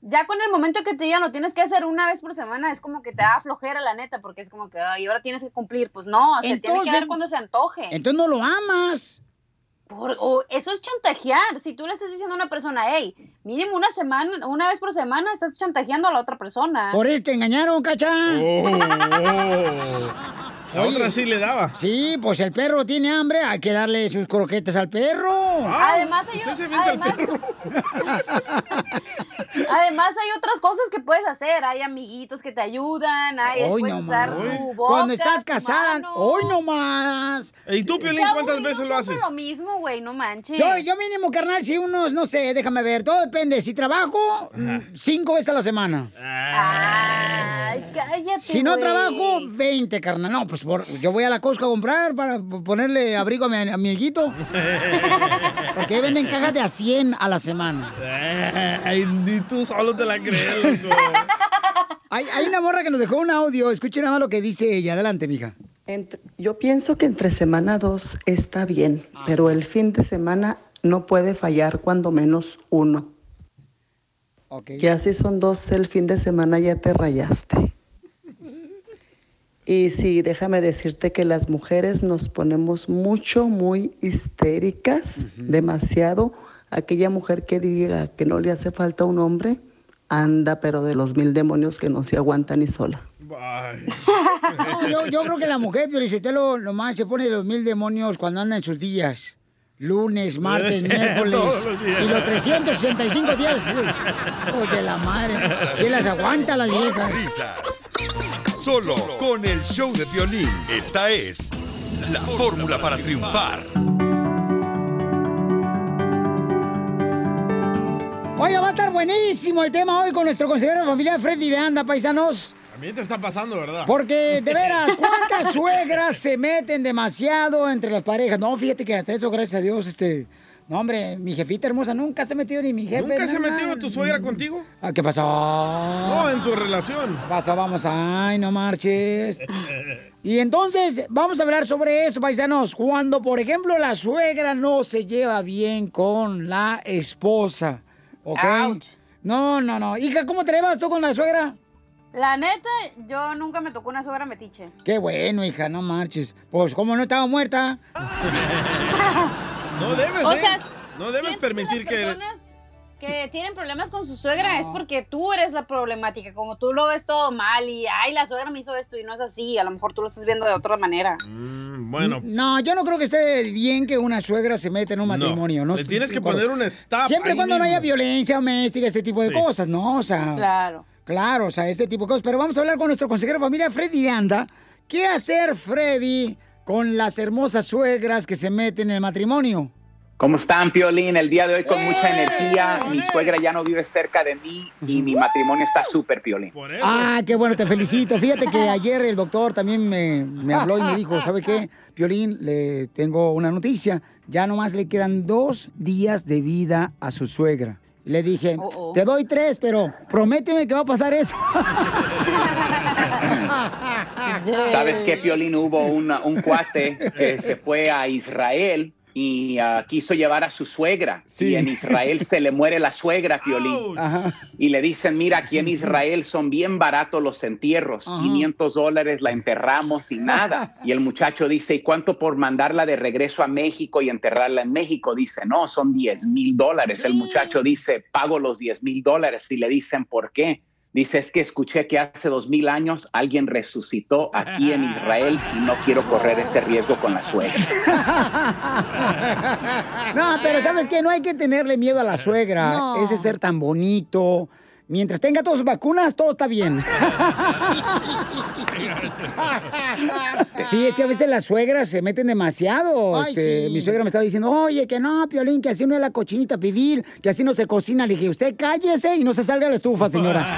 Ya con el momento que te digan, lo tienes que hacer una vez por semana, es como que te da flojera, la neta, porque es como que, ay, ahora tienes que cumplir. Pues no, se tiene que dar cuando se antoje. Entonces no lo amas. Eso es chantajear. Si tú le estás diciendo a una persona, hey, mínimo una vez por semana, estás chantajeando a la otra persona. Por eso te engañaron, Cacha. La otra sí le daba. Sí, pues el perro tiene hambre, hay que darle sus croquetas al perro. Además, hay otras cosas que puedes hacer. Hay amiguitos que te ayudan, puedes usar tu boca, cuando estás casada, hoy no más. ¿Y tú, Piolín, cuántas veces lo haces? Lo mismo, güey, no manches. Yo mínimo, carnal, si unos, no sé, déjame ver, todo depende. Si trabajo, 5 veces a la semana. Ay, cállate, si no trabajo, 20, carnal. No, pues yo voy a la Costco a comprar para ponerle abrigo a mi amiguito. Porque venden cajas de a 100 a la semana. Ay, ni tú solo te la crees, loco. Hay una morra que nos dejó un audio. Escuchen nada más lo que dice ella. Adelante, mija. Yo pienso que entre semana 2 está bien, pero el fin de semana no puede fallar, cuando menos uno. Okay. Ya si son 2 el fin de semana ya te rayaste. Y sí, déjame decirte que las mujeres nos ponemos muy histéricas, demasiado. Aquella mujer que diga que no le hace falta un hombre, anda, pero de los 1000 demonios que no se aguanta ni sola. No, yo creo que la mujer, pero si usted lo más se pone de los 1000 demonios cuando anda en sus días. Lunes, martes, miércoles y los 365 días. Oye, la madre, que las aguanta las viejas. Solo con el show de Piolín. Esta es la fórmula para triunfar. Oiga, va a estar buenísimo el tema hoy con nuestro consejero de familia, Freddy de Anda, paisanos. También te está pasando, ¿verdad? Porque, de veras, ¿cuántas suegras se meten demasiado entre las parejas? No, fíjate que hasta eso, gracias a Dios, No, hombre, mi jefita hermosa nunca se ha metido ni mi jefe. ¿Nunca se ha metido tu suegra contigo? ¿Qué pasó? No, en tu relación. ¿Qué pasó? Vamos, ay, no marches. Y entonces, vamos a hablar sobre eso, paisanos. Cuando, por ejemplo, la suegra no se lleva bien con la esposa, ¿ok? Ouch. No. Hija, ¿cómo te llevas tú con la suegra? La neta, yo nunca me tocó una suegra metiche. Qué bueno, hija, no marches. Pues, ¿cómo no estaba muerta? No debes, o sea, no debes permitir que... Las personas que tienen problemas con su suegra es porque tú eres la problemática, como tú lo ves todo mal y, ay, la suegra me hizo esto y no es así, a lo mejor tú lo estás viendo de otra manera. Bueno. No, yo no creo que esté bien que una suegra se meta en un matrimonio. No, le tienes que poner un stop. Siempre cuando no haya violencia doméstica, este tipo de cosas, ¿no? O sea... Claro, o sea, este tipo de cosas. Pero vamos a hablar con nuestro consejero de familia, Freddy de Anda. ¿Qué hacer, Freddy, con las hermosas suegras que se meten en el matrimonio? ¿Cómo están, Piolín? El día de hoy con mucha energía. Mi suegra ya no vive cerca de mí y mi matrimonio está súper, Piolín. Ah, qué bueno, te felicito. Fíjate que ayer el doctor también me habló y me dijo, ¿sabe qué? Piolín, le tengo una noticia. Ya nomás le quedan 2 días de vida a su suegra. Le dije, te doy 3, pero prométeme que va a pasar eso. ¿Sabes qué, Piolín? Hubo un cuate que se fue a Israel y quiso llevar a su suegra. Sí. Y en Israel se le muere la suegra, Piolín. Y le dicen, mira, aquí en Israel son bien baratos los entierros. Ajá. $500 la enterramos y nada. Y el muchacho dice, ¿y cuánto por mandarla de regreso a México y enterrarla en México? Dice, no, son $10,000. El muchacho dice, pago los $10,000. Y le dicen, ¿por qué? Dice, es que escuché que hace 2000 años alguien resucitó aquí en Israel y no quiero correr ese riesgo con la suegra. No, pero ¿sabes qué? No hay que tenerle miedo a la suegra. No. Ese ser tan bonito. Mientras tenga todas sus vacunas, todo está bien. Sí, es que a veces las suegras se meten demasiado. Ay, sí. Mi suegra me estaba diciendo, oye, que no, Piolín, que así no es la cochinita pibil, que así no se cocina. Le dije, usted cállese y no se salga a la estufa, señora.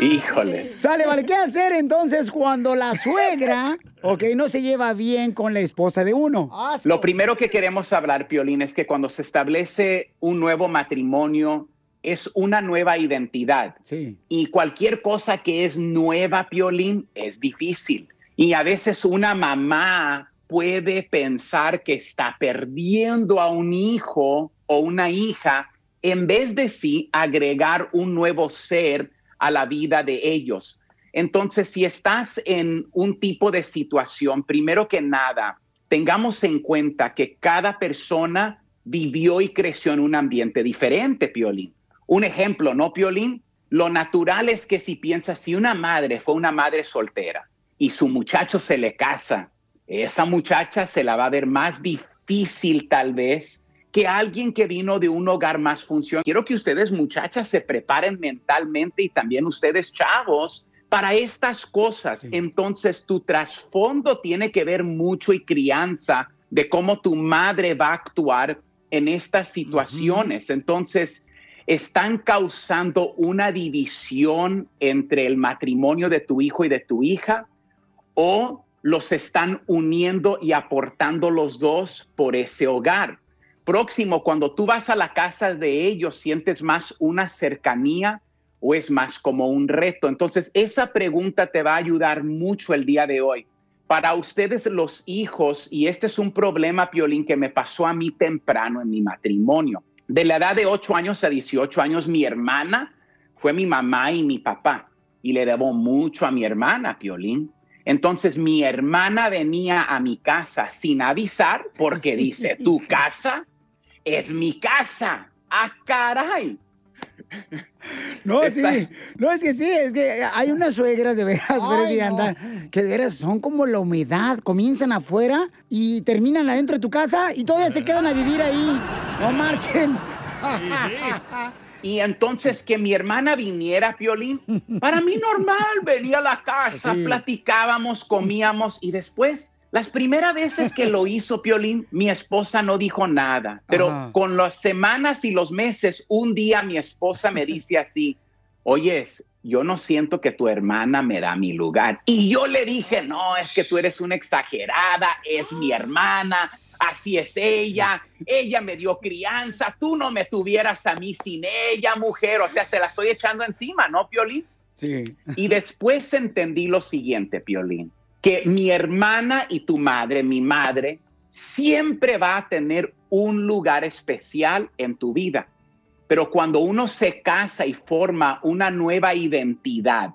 Híjole. Sale, vale, ¿qué hacer entonces cuando la suegra... Ok, no se lleva bien con la esposa de uno? Lo primero que queremos hablar, Piolín, es que cuando se establece un nuevo matrimonio, es una nueva identidad. Sí. Y cualquier cosa que es nueva, Piolín, es difícil. Y a veces una mamá puede pensar que está perdiendo a un hijo o una hija en vez de sí agregar un nuevo ser a la vida de ellos. Entonces, si estás en un tipo de situación, primero que nada, tengamos en cuenta que cada persona vivió y creció en un ambiente diferente, Piolín. Un ejemplo, ¿no, Piolín? Lo natural es que si piensas, si una madre fue una madre soltera y su muchacho se le casa, esa muchacha se la va a ver más difícil tal vez que alguien que vino de un hogar más funcional. Quiero que ustedes, muchachas, se preparen mentalmente y también ustedes, chavos, para estas cosas. Sí. Entonces tu trasfondo tiene que ver mucho y crianza de cómo tu madre va a actuar en estas situaciones. Uh-huh. Entonces están causando una división entre el matrimonio de tu hijo y de tu hija, o los están uniendo y aportando los dos por ese hogar. Próximo, cuando tú vas a la casa de ellos, ¿sientes más una cercanía o es más como un reto? Entonces, esa pregunta te va a ayudar mucho el día de hoy. Para ustedes los hijos, y este es un problema, Piolín, que me pasó a mí temprano en mi matrimonio. De la edad de 8 años a 18 años, mi hermana fue mi mamá y mi papá. Y le debo mucho a mi hermana, Piolín. Entonces, mi hermana venía a mi casa sin avisar porque dice, tu casa es mi casa. ¡Ah, caray! No, está... sí, no, es que hay unas suegras de veras, Freddy de Anda, que de veras son como la humedad, comienzan afuera y terminan adentro de tu casa y todavía se quedan a vivir ahí, no marchen. Y entonces que mi hermana viniera, Piolín, para mí normal, venía a la casa, sí, platicábamos, comíamos y después... Las primeras veces que lo hizo, Piolín, mi esposa no dijo nada. Pero ajá, con las semanas y los meses, un día mi esposa me dice así, oye, yo no siento que tu hermana me da mi lugar. Y yo le dije, no, es que tú eres una exagerada, es mi hermana, así es ella me dio crianza, tú no me tuvieras a mí sin ella, mujer. O sea, se la estoy echando encima, ¿no, Piolín? Sí. Y después entendí lo siguiente, Piolín, que mi hermana y tu madre, mi madre, siempre va a tener un lugar especial en tu vida. Pero cuando uno se casa y forma una nueva identidad,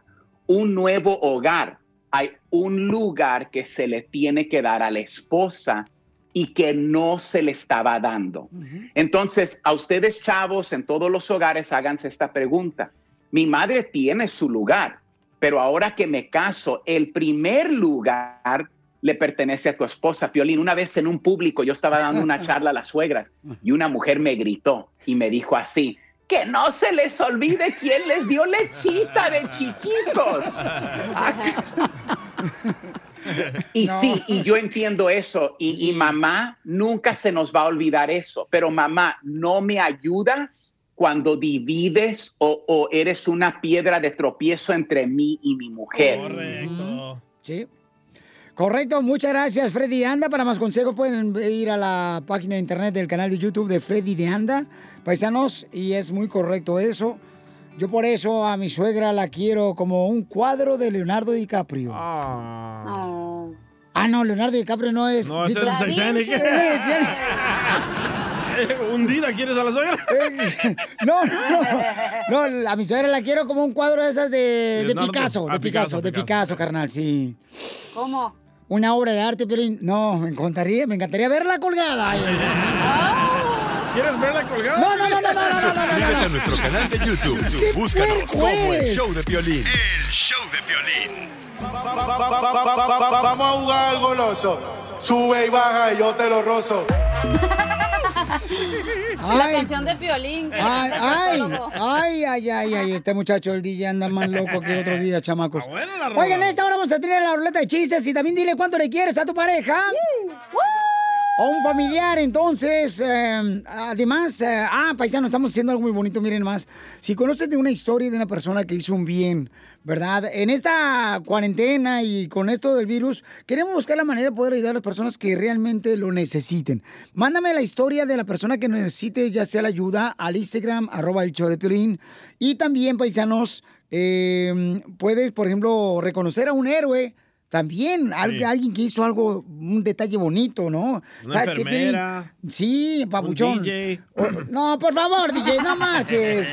un nuevo hogar, hay un lugar que se le tiene que dar a la esposa y que no se le estaba dando. Uh-huh. Entonces, a ustedes, chavos, en todos los hogares, háganse esta pregunta. Mi madre tiene su lugar, pero ahora que me caso, el primer lugar le pertenece a tu esposa, Piolín. Una vez en un público yo estaba dando una charla a las suegras y una mujer me gritó y me dijo así, que no se les olvide quién les dio lechita de chiquitos. Y sí, y yo entiendo eso. Y mamá, nunca se nos va a olvidar eso. Pero mamá, ¿no me ayudas cuando divides o eres una piedra de tropiezo entre mí y mi mujer? Correcto. Sí. Correcto. Muchas gracias, Freddy de Anda. Para más consejos pueden ir a la página de internet del canal de YouTube de Freddy de Anda, paisanos, y es muy correcto eso. Yo por eso a mi suegra la quiero como un cuadro de Leonardo DiCaprio. Ah. Oh. Ah, no, Leonardo DiCaprio no es... No, ese es el Titanic. ¿Hundida quieres a la suegra? No, a mi suegra la quiero como un cuadro de esas de Picasso. De Picasso, carnal, sí. ¿Cómo? Una obra de arte, pero no, me encantaría verla colgada. ¿Quieres verla colgada? No. Suscríbete a nuestro canal de YouTube. Búscanos como El Show de Piolín. El Show de Piolín. Vamos a jugar al goloso. Sube y baja y yo te lo rozo. La canción de Piolín. Ay, este muchacho, el DJ, anda más loco que otros días, chamacos. Oigan, esta hora vamos a tener la ruleta de chistes y también dile cuánto le quieres a tu pareja. O un familiar, entonces, además, paisano, estamos haciendo algo muy bonito, miren más. Si conoces de una historia de una persona que hizo un bien, ¿verdad? En esta cuarentena y con esto del virus, queremos buscar la manera de poder ayudar a las personas que realmente lo necesiten. Mándame la historia de la persona que necesite, ya sea la ayuda, al Instagram, @elshowdepiolín. Y también, paisanos, puedes, por ejemplo, reconocer a un héroe. También, sí. Alguien que hizo algo, un detalle bonito, ¿no? Una ¿sabes enfermera, qué? Sí, papuchón. Un DJ. No, por favor, DJ, no marches.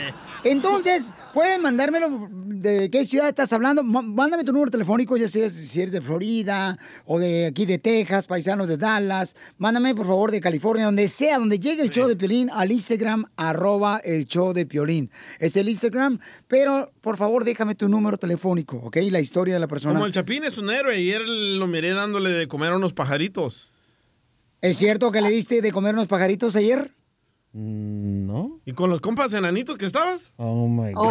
Entonces, pueden mandármelo de qué ciudad estás hablando. Mándame tu número telefónico, ya sea si eres de Florida o de aquí de Texas, paisanos de Dallas. Mándame, por favor, de California, donde sea, donde llegue el show de Piolín, al Instagram, @elshowdepiolín. Es el Instagram, pero por favor, déjame tu número telefónico, ¿ok? La historia de la persona. Como el Chapín es un héroe, ayer lo miré dándole de comer a unos pajaritos. ¿Es cierto que le diste de comer unos pajaritos ayer? No. ¿Y con los compas enanitos que estabas? Oh my God.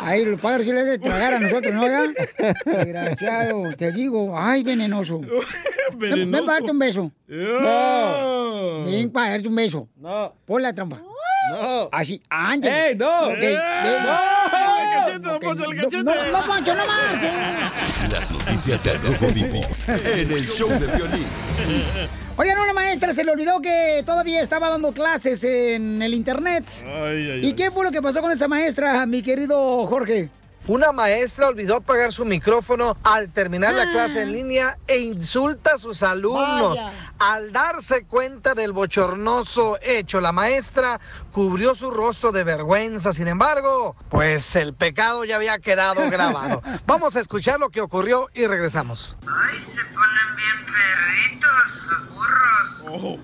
Ay, los padres sí les de tragar a nosotros, ¿no? ¿Ya? Desgraciado, te digo. Ay, venenoso. Venenoso. Ven para darte un beso. No. Ven para darte un beso. No. Pon la trampa. No. Así, antes. ¡Ey, no! Okay. No, Poncho, no manches. Las noticias del Grupo Vivo en El Show de Piolín. Oigan, una maestra se le olvidó que todavía estaba dando clases en el internet. ¿Y qué fue lo que pasó con esa maestra, mi querido Jorge? Una maestra olvidó apagar su micrófono al terminar la clase en línea e insulta a sus alumnos. Vaya. Al darse cuenta del bochornoso hecho, la maestra cubrió su rostro de vergüenza. Sin embargo, pues el pecado ya había quedado grabado. Vamos a escuchar lo que ocurrió y regresamos. Ay, se ponen bien perritos los burros.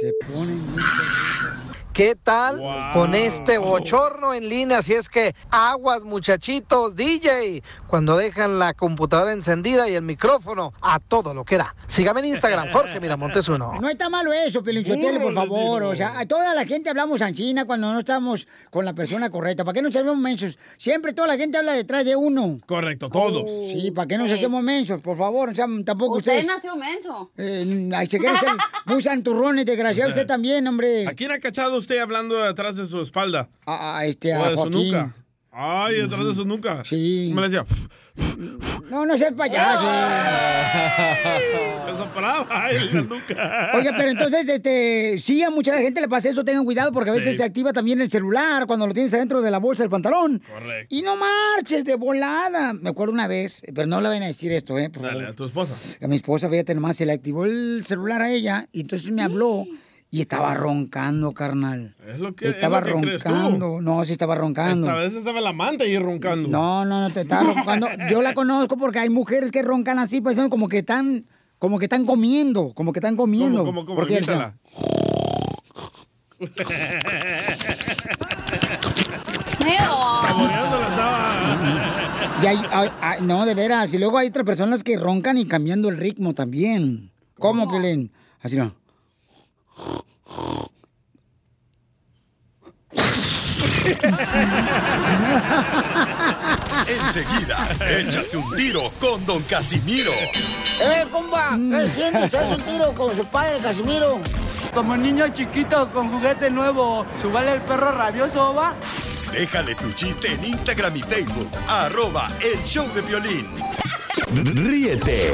Se ponen bien perritos. ¿Qué tal con este bochorno en línea? Así es que aguas, muchachitos, DJ, cuando dejan la computadora encendida y el micrófono a todo lo que da. Sígame en Instagram, Jorge Miramontes 1. No está malo eso, Piolín Sotelo, por favor. O sea, a toda la gente hablamos en China cuando no estamos con la persona correcta. ¿Para qué nos hacemos mensos? Siempre toda la gente habla detrás de uno. Correcto, todos. Sí, ¿para qué nos hacemos mensos? Por favor, o sea, tampoco ustedes... Usted nació menso. Ay, se quieren ser muy santurrones, desgraciado. Usted también, hombre. ¿A quién ha cachado usted hablando detrás de su espalda? A Joaquín. De su nuca. Ay, detrás de su nuca. Sí. Me decía... No seas payaso. Me soplaba en la nuca. Oye, pero entonces, sí, a mucha gente le pasa eso, tengan cuidado, porque a veces se activa también el celular cuando lo tienes adentro de la bolsa del pantalón. Correcto. Y no marches de volada. Me acuerdo una vez, pero no le van a decir esto, por favor. Dale, a tu esposa. A mi esposa, fíjate nomás, se le activó el celular a ella, y entonces me habló... Y estaba roncando, carnal. Es lo que estaba es lo que roncando. Crees tú. No, sí estaba roncando. A veces estaba la manta y roncando. No, te estaba roncando. Yo la conozco porque hay mujeres que roncan así, pues como que están comiendo, ¿Cómo? Porque ella... Y hay, no, de veras. Y luego hay otras personas que roncan y cambiando el ritmo también. ¿Cómo? Pelén? Así no. Enseguida, échate un tiro con Don Casimiro. Compa, ¿qué sientes? ¿Haz un tiro con su padre, Casimiro? Como niño chiquito con juguete nuevo, ¿subale el perro rabioso, va? Déjale tu chiste en Instagram y Facebook, @elshowdepiolín. Ríete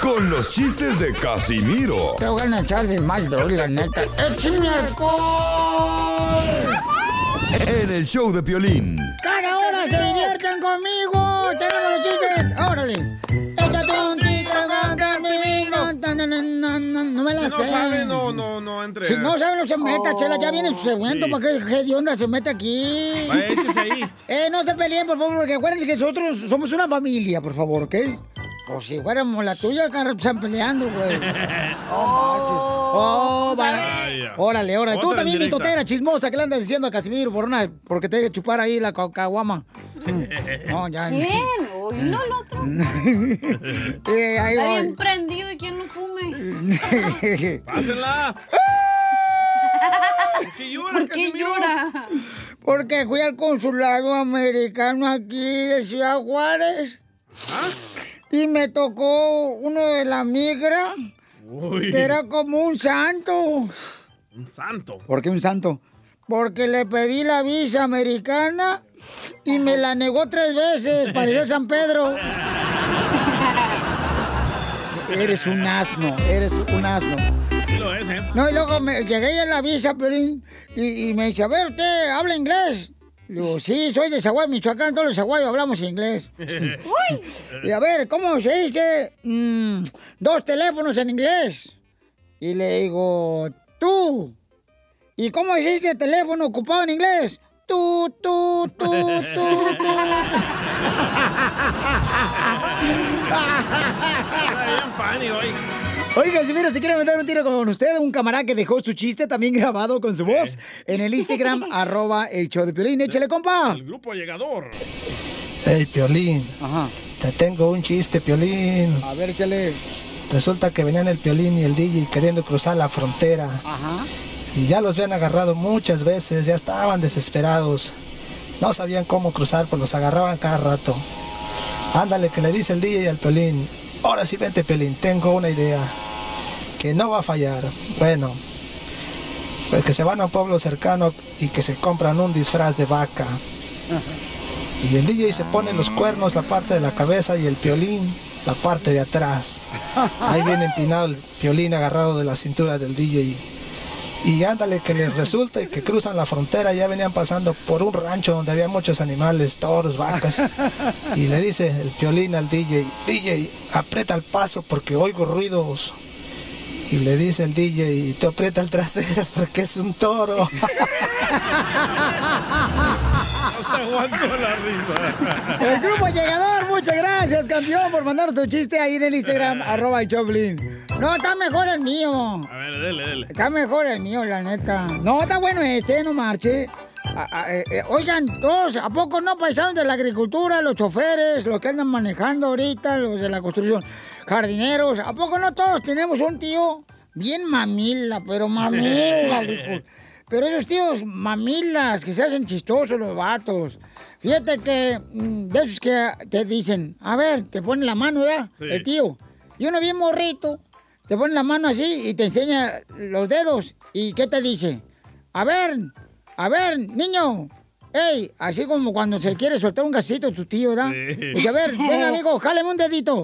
con los chistes de Casimiro. Te voy a echar de mal, la neta. ¡Échame alcohol! En El Show de Piolín. Cada hora se divierten conmigo. Tenemos los chistes. si no sabe, no entre. Si no sabe, no se meta, Chela. Ya viene su segmento. Sí. ¿Para qué onda se mete aquí? Va, échese ahí. No se peleen, por favor, porque acuérdense que nosotros somos una familia, por favor, ¿ok? Pues si fuéramos la tuya, acá están peleando, güey. Vale. Órale. Tú también, mi totera chismosa, ¿qué le andas diciendo a Casimiro porque te deje chupar ahí la caguama? No, ya. ¿Quién? Hoy no, el otro. Está bien prendido y quién no fume. ¡Pásenla! ¿Por qué llora? Porque fui al consulado americano aquí de Ciudad Juárez. ¿Ah? Y me tocó uno de la migra. Uy. Que era como un santo. ¿Un santo? ¿Por qué un santo? Porque le pedí la visa americana y me la negó 3 veces. Parecía San Pedro. Eres un asno. Sí lo es, ¿eh? No, y luego llegué a la visa, Pelín, y me dice, a ver, ¿usted habla inglés? Le digo, sí, soy de Zaguayo, Michoacán, todos los zaguayos hablamos inglés. Uy. Y a ver, ¿cómo se dice 2 teléfonos en inglés? Y le digo, tú. ¿Y cómo se dice teléfono ocupado en inglés? Tú. Oiga, si mira, si quieren meter un tiro con usted, un camarada que dejó su chiste también grabado con su voz en el Instagram, @elshowdepiolín. Échale, compa. El grupo llegador. Hey, Piolín. Ajá. Te tengo un chiste, Piolín. A ver, échale. Resulta que venían el Piolín y el DJ queriendo cruzar la frontera. Ajá. Y ya los habían agarrado muchas veces, ya estaban desesperados. No sabían cómo cruzar, pues los agarraban cada rato. Ándale, que le dice el DJ al Piolín. Ahora sí, vente, Piolín, tengo una idea que no va a fallar. Bueno, pues que se van a un pueblo cercano y que se compran un disfraz de vaca. Y el DJ se pone los cuernos, la parte de la cabeza, y el Piolín, la parte de atrás. Ahí viene empinado el Piolín agarrado de la cintura del DJ. Y ándale, que les resulta y que cruzan la frontera. Ya venían pasando por un rancho donde había muchos animales, toros, vacas. Y le dice el Piolín al DJ, DJ, aprieta el paso porque oigo ruidos. Y le dice el DJ, te aprieta el trasero porque es un toro. No te aguanto la risa. El grupo llegador, muchas gracias, campeón, por mandar tu chiste ahí en el Instagram, @choplin. No, está mejor el mío. A ver, dele. Está mejor el mío, la neta. No, está bueno este, no marche. Oigan, todos, ¿a poco no paisanos de la agricultura, los choferes, los que andan manejando ahorita, los de la construcción, jardineros? ¿A poco no todos tenemos un tío bien mamila, pero mamila? Pero esos tíos mamilas que se hacen chistosos los vatos. Fíjate que de esos que te dicen, a ver, te ponen la mano, ¿verdad? Sí. El tío. Y uno bien morrito, te pone la mano así y te enseña los dedos. ¿Y qué te dice? A ver, niño. Ey, así como cuando se quiere soltar un gasito tu tío, ¿verdad? Sí. Dice, a ver, venga, amigo, jáleme un dedito.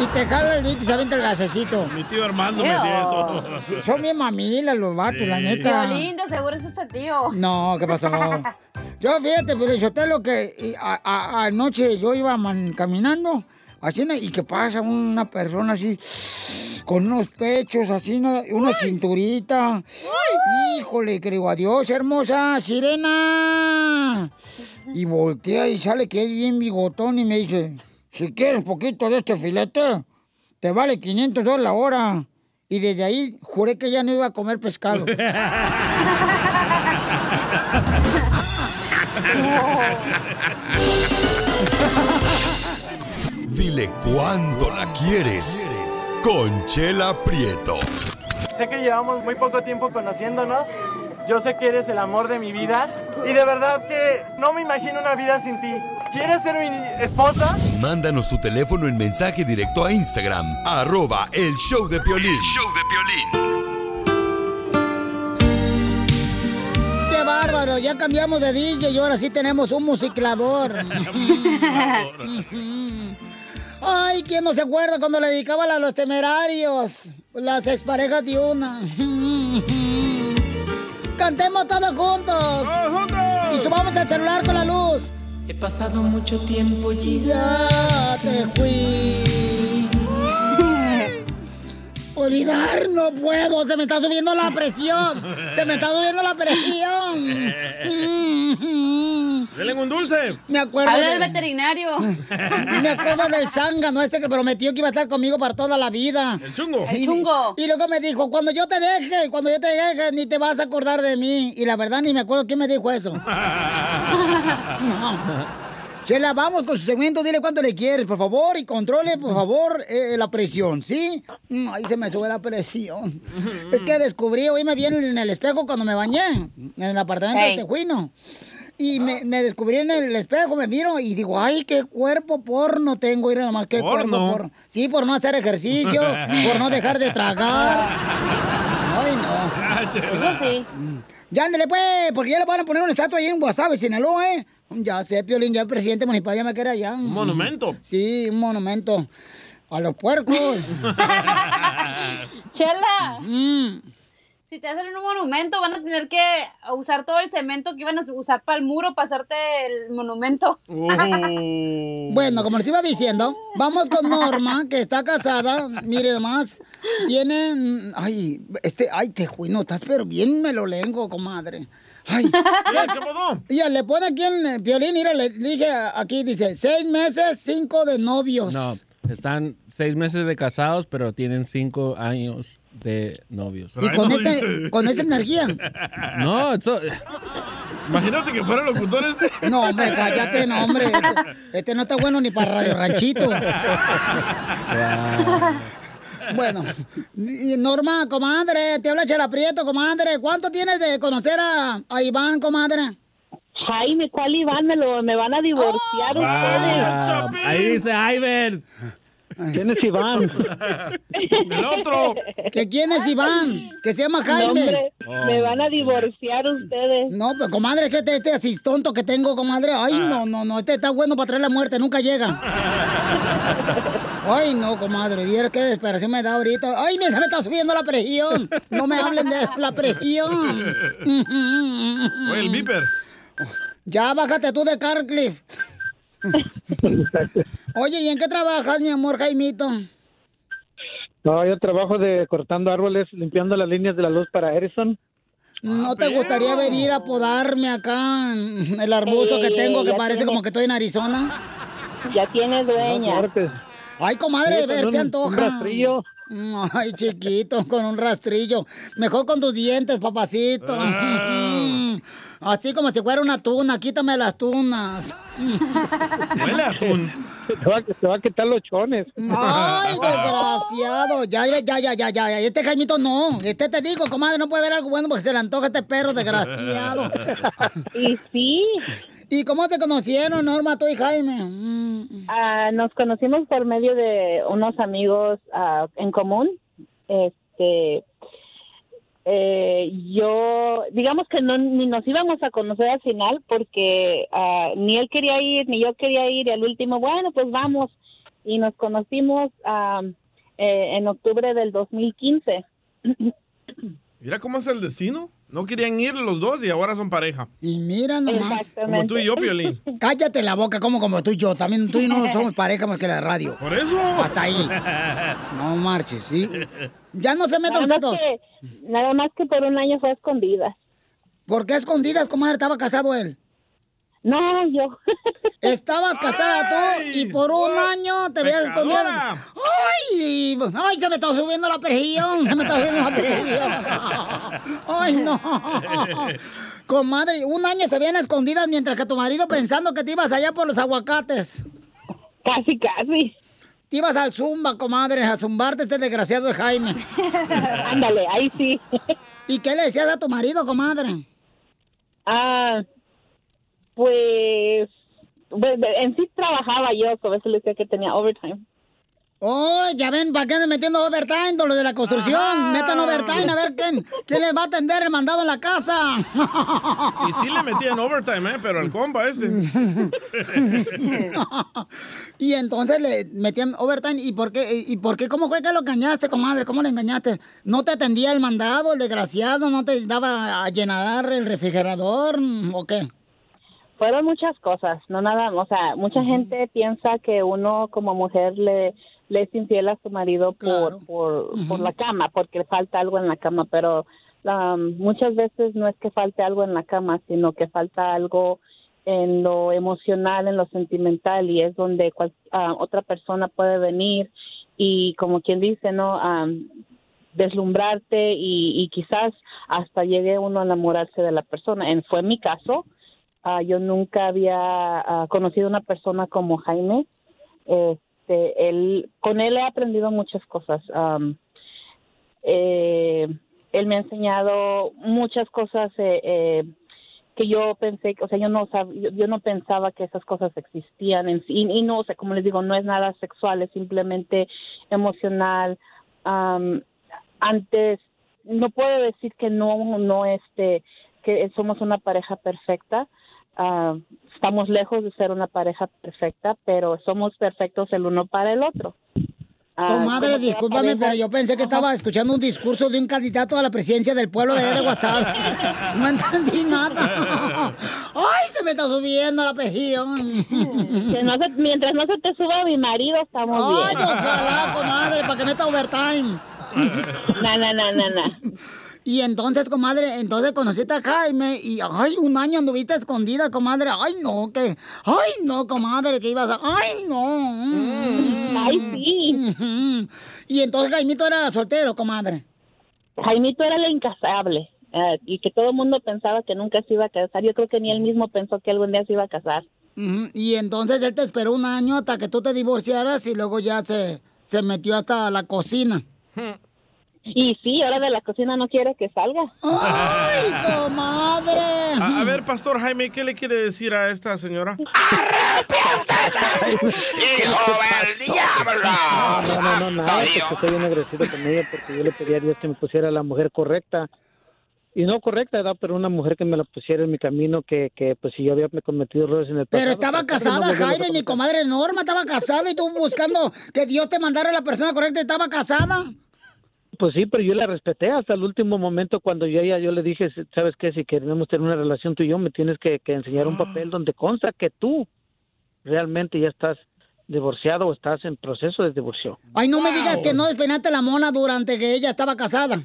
Y te jala el dedito y se avienta el gasecito. Mi tío Armando me decía eso. Son bien mamilas los vatos, sí. La neta. Qué lindo, seguro es este tío. No, ¿qué pasó? Yo, fíjate, pues, yo te lo que... Anoche yo iba caminando, así, y que pasa una persona así... Con unos pechos así, una cinturita. ¡Ay! Híjole, que digo, adiós, hermosa sirena. Y voltea y sale que es bien bigotón y me dice, si quieres poquito de este filete, te vale $500 la hora. Y desde ahí juré que ya no iba a comer pescado. Dile cuándo la quieres. Con Chela Prieto. Sé que llevamos muy poco tiempo conociéndonos. Yo sé que eres el amor de mi vida. Y de verdad que no me imagino una vida sin ti. ¿Quieres ser mi esposa? Mándanos tu teléfono en mensaje directo a Instagram. @elshowdepiolín. ¡Qué bárbaro! Ya cambiamos de DJ y ahora sí tenemos un musiclador. Ay, ¿quién no se acuerda cuando le dedicaban a los temerarios? Las exparejas de una. Cantemos todos juntos. Y subamos el celular con la luz. He pasado mucho tiempo y ya te fui. olvidar, no puedo. Se me está subiendo la presión. Denle un dulce. Me acuerdo. Habla del veterinario. Me acuerdo del zángano ese que prometió que iba a estar conmigo para toda la vida. El chungo. Y luego me dijo, cuando yo te deje, ni te vas a acordar de mí. Y la verdad, ni me acuerdo quién me dijo eso. No. Chela, vamos con su segmento, dile cuánto le quieres, por favor, y controle, por favor, la presión, ¿sí? Ahí se me sube la presión. Es que descubrí, hoy me vi en el espejo cuando me bañé, en el apartamento de Tejuino. Y me descubrí en el espejo, me miro y digo, ay, qué cuerpo porno tengo, ir nomás, qué cuerpo porno. Sí, por no hacer ejercicio, por no dejar de tragar. Ay, no. Eso sí. Ya, ándale, pues, porque ya le van a poner una estatua ahí en Guasave, Sinaloa, ¿eh? Ya sé, Piolín, ya el presidente municipal ya me quiere allá. ¿Un monumento? Sí, un monumento. A los puercos. Chela, si te hacen un monumento, van a tener que usar todo el cemento que iban a usar para el muro, para hacerte el monumento. Bueno, como les iba diciendo, vamos con Norma, que está casada. Mire nomás, tienen... Ay, Tejuino, estás pero bien melolengo, comadre. Ay, ya le pone aquí en Piolín, mira, le dije aquí, dice, 6 meses, 5 de novios. No, están 6 meses de casados, pero tienen 5 años de novios. ¿Y con esta energía? No, eso... Imagínate que fuera locutor este. No, hombre, cállate, no, hombre. Este no está bueno ni para Radio Ranchito. Bueno, Norma, comadre, te habla Chela Prieto, comadre. ¿Cuánto tienes de conocer a Iván, comadre? Jaime, ¿cuál Iván? Me van a divorciar ustedes. Ahí dice Iván. ¿Quién es Iván? El otro. ¿Que quién es Iván? Que se llama Jaime. Hombre, me van a divorciar ustedes. No, pues, comadre, que este así tonto que tengo, comadre. Ay, no, este está bueno para traer la muerte, nunca llega. Ay, no, comadre, vieron qué desesperación me da ahorita. Ay, se me está subiendo la presión. No me hablen de la presión. Oye, el viper. Ya, bájate tú de Carcliffe. Oye, ¿y en qué trabajas, mi amor, Jaimito? No, yo trabajo cortando árboles, limpiando las líneas de la luz para Edison. ¿No te gustaría venir a podarme acá en el arbusto que tengo, que parece como que estoy en Arizona? Ya tiene dueña. Ay, comadre, a ver, se antoja. ¿Un rastrillo? Ay, chiquito, con un rastrillo. Mejor con tus dientes, papacito. Así como si fuera una tuna, quítame las tunas. Huele a atún. Te va a quitar los chones. Ay, desgraciado. Ya. Este Jaimito no. Este te digo, comadre, no puede ver algo bueno porque se le antoja este perro desgraciado. Y sí. ¿Y cómo te conocieron, Norma, tú y Jaime? Nos conocimos por medio de unos amigos en común. Yo, digamos que no, ni nos íbamos a conocer al final porque ni él quería ir, ni yo quería ir, y al último, bueno, pues vamos. Y nos conocimos en octubre del 2015. Mira cómo es el destino. No querían ir los dos y ahora son pareja. Y mira nomás. Como tú y yo, Piolín. Cállate la boca, como tú y yo. También tú y no somos pareja más que la radio. Por eso. Hasta ahí. No marches, ¿sí? Ya no se metan los dos. Nada más que por un año fue a escondidas. ¿Por qué a escondidas, comadre? ¿Estaba casado él? No, yo. Estabas casada tú y por un año te veías escondida. ¡Ay! Se me está subiendo la presión. ¡Ay, no! Comadre, un año se veían escondidas mientras que tu marido pensando que te ibas allá por los aguacates. Casi, casi. Te ibas al zumba, comadre, a zumbarte este desgraciado de Jaime. Ándale, ahí sí. ¿Y qué le decías a tu marido, comadre? Pues, en sí trabajaba yo, con eso le decía que tenía overtime. Oh, ya ven, ¿para qué andan metiendo overtime, lo de la construcción? Metan overtime, a ver quién les va a atender el mandado en la casa. Y sí le metían overtime, pero al compa este. Y entonces le metían overtime, ¿y por qué? ¿Cómo fue que lo engañaste, comadre? ¿Cómo le engañaste? ¿No te atendía el mandado, el desgraciado? ¿No te daba a llenar el refrigerador o qué? Fueron muchas cosas, no nada, o sea, mucha gente piensa que uno como mujer le le es infiel a su marido por la cama, porque falta algo en la cama, pero muchas veces no es que falte algo en la cama, sino que falta algo en lo emocional, en lo sentimental, y es donde otra persona puede venir y, como quien dice, ¿no?, deslumbrarte y quizás hasta llegue uno a enamorarse de la persona. Fue mi caso. Yo nunca había conocido una persona como Jaime. Con él he aprendido muchas cosas. Él me ha enseñado muchas cosas que yo pensé, o sea, yo no pensaba que esas cosas existían. Y no, o sea, como les digo, no es nada sexual, es simplemente emocional. Antes, no puedo decir que que somos una pareja perfecta. Estamos lejos de ser una pareja perfecta, pero somos perfectos el uno para el otro. Comadre, discúlpame, pero yo pensé que estaba escuchando un discurso de un candidato a la presidencia del pueblo de WhatsApp. No entendí nada. ¡Ay, se me está subiendo la presión! Mientras no se te suba mi marido, estamos bien. ¡Ay, ojalá, comadre, para que meta overtime! No. Y entonces, comadre, conociste a Jaime y, ay, un año anduviste escondida, comadre. Ay, sí. Y entonces Jaimito era soltero, comadre. Jaimito era el incasable, y que todo el mundo pensaba que nunca se iba a casar. Yo creo que ni él mismo pensó que algún día se iba a casar. Y entonces él te esperó un año hasta que tú te divorciaras y luego ya se metió hasta la cocina. Y sí, ahora de la cocina no quiere que salga. ¡Ay, comadre! A ver, Pastor Jaime, ¿qué le quiere decir a esta señora? ¡Arrepiéntete, hijo del diablo! No, nada, porque estoy bien agresivo con ella, porque yo le pedí a Dios que me pusiera la mujer correcta. Y no correcta, ¿verdad? Pero una mujer que me la pusiera en mi camino, que pues si yo había cometido errores en el pasado. Pero estaba casada, Jaime, mi comadre Norma estaba casada y tú buscando que Dios te mandara a la persona correcta, estaba casada. Pues sí, pero yo la respeté hasta el último momento cuando yo le dije, ¿sabes qué? Si queremos tener una relación tú y yo, me tienes que enseñar un papel donde consta que tú realmente ya estás divorciado o estás en proceso de divorcio. Ay, no me digas que no despeinaste la mona durante que ella estaba casada.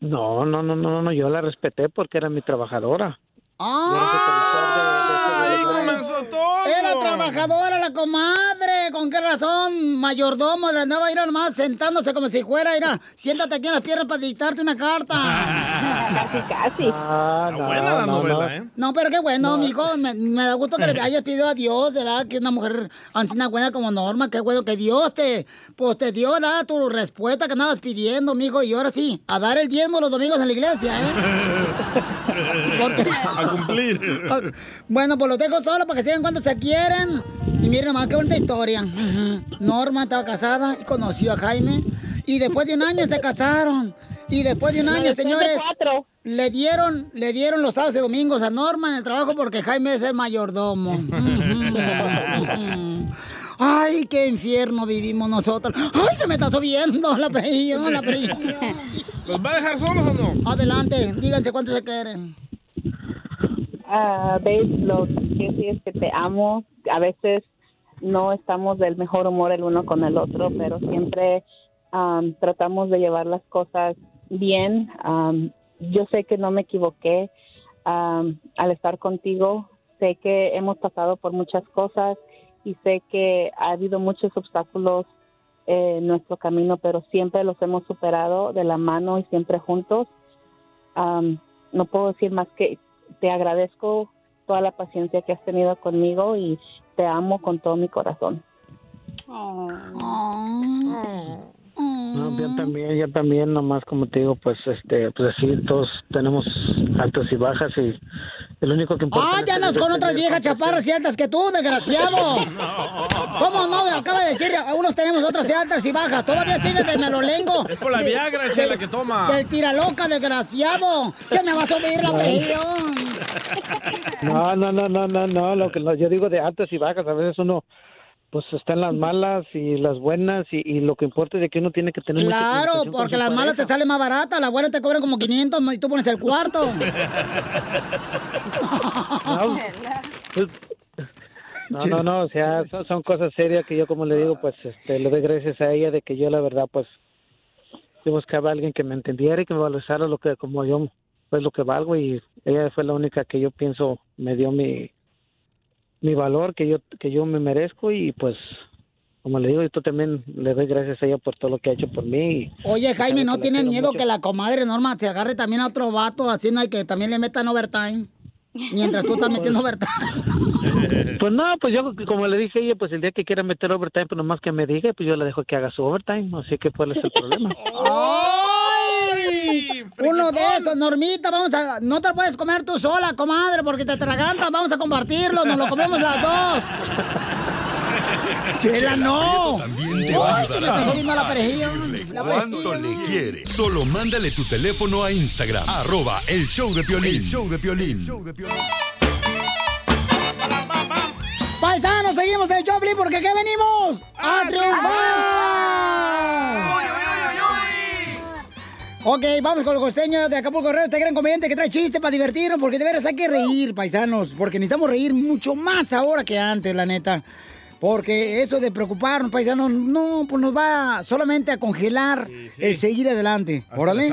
No, yo la respeté porque era mi trabajadora. ¡Ahí comenzó todo! Era trabajadora la comadre, ¿con qué razón? Mayordomo, le andaba a ir nomás sentándose como si fuera, mira, siéntate aquí en las piernas para dictarte una carta. Casi. Buena la novela, ¿eh? No, pero qué bueno, mijo, me da gusto que le hayas pedido a Dios, ¿verdad? Que una mujer ancina buena como Norma, qué bueno que Dios te dio, ¿verdad? Tu respuesta que andabas pidiendo, mijo, y ahora sí, a dar el diezmo los domingos en la iglesia, a cumplir. Bueno, pues los dejo solo para que sigan cuando se quieren. Y miren nomás, qué bonita historia. Norma estaba casada y conoció a Jaime. Y después de un año se casaron. Y después de un año, señores, le dieron los sábados y domingos a Norma en el trabajo porque Jaime es el mayordomo. Ay, qué infierno vivimos nosotros. Ay, se me está subiendo la presión. ¿Los va a dejar solos o no? Adelante, díganse cuánto se quieren. Babe, lo que sí es que te amo. A veces no estamos del mejor humor el uno con el otro, pero siempre tratamos de llevar las cosas bien. Yo sé que no me equivoqué al estar contigo. Sé que hemos pasado por muchas cosas y sé que ha habido muchos obstáculos en nuestro camino, pero siempre los hemos superado de la mano y siempre juntos. No puedo decir más que te agradezco toda la paciencia que has tenido conmigo y te amo con todo mi corazón. No, yo también, nomás como te digo, pues así todos tenemos altas y bajas y el único que importa... ¡Ah, ya no es con otras viejas chaparras y altas que tú, desgraciado! ¿Cómo no? Acaba de decir, unos tenemos otras altas y bajas, todavía sigues de melolengo. Es por la Viagra, Chela, que toma. Del tiraloca, desgraciado. Se me va a subir la presión. No, lo que yo digo de altas y bajas, a veces uno... Pues están las malas y las buenas y lo que importa es de que uno tiene que tener... Claro, porque las malas te salen más baratas, las buenas te cobran como 500 y tú pones el cuarto. No, o sea, son cosas serias que yo, como le digo, pues le doy gracias a ella de que yo, la verdad, pues yo buscaba a alguien que me entendiera y que me valorizara lo que, como yo, pues lo que valgo, y ella fue la única que yo pienso me dio mi valor que yo me merezco, y pues como le digo, y tú también le doy gracias a ella por todo lo que ha hecho por mí. Oye, Jaime, ¿no tienes miedo que la comadre Norma se agarre también a otro vato así, no, hay que también le metan overtime? Mientras tú estás metiendo overtime. Pues no, pues yo, como le dije a ella, pues el día que quiera meter overtime, pues nomás que me diga, pues yo le dejo que haga su overtime, así que ¿cuál es el problema? ¡Ay! Uno de esos, Normita, no te lo puedes comer tú sola, comadre, porque te atragantas, vamos a compartirlo, nos lo comemos las dos. ¡Chela, no! También te va a ayudar a decirle cuánto le quiere. Solo mándale tu teléfono a Instagram, @ El Show de Piolín. Paisanos, seguimos en el Choplin porque ¿qué venimos? ¡A triunfar! Ok, vamos con el costeño de Acapulco Guerrero, este gran comediante que trae chiste para divertirnos, porque de veras hay que reír, paisanos, porque necesitamos reír mucho más ahora que antes, la neta. Porque eso de preocuparnos, paisanos, no, pues nos va solamente a congelar el seguir adelante. Órale.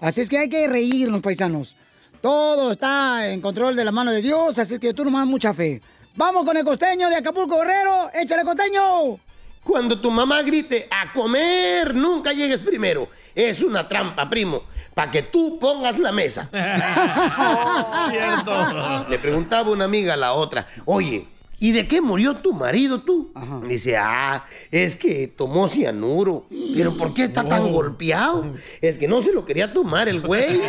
Así es que hay que reírnos, paisanos. Todo está en control de la mano de Dios, así es que tú nomás mucha fe. ¡Vamos con el costeño de Acapulco Guerrero! ¡Échale, costeño! Cuando tu mamá grite a comer, nunca llegues primero. Es una trampa, primo, para que tú pongas la mesa. Oh, cierto. Le preguntaba una amiga a la otra, oye, ¿y de qué murió tu marido, tú? Ajá. Dice, es que tomó cianuro. ¿Pero por qué está tan golpeado? Es que no se lo quería tomar el güey.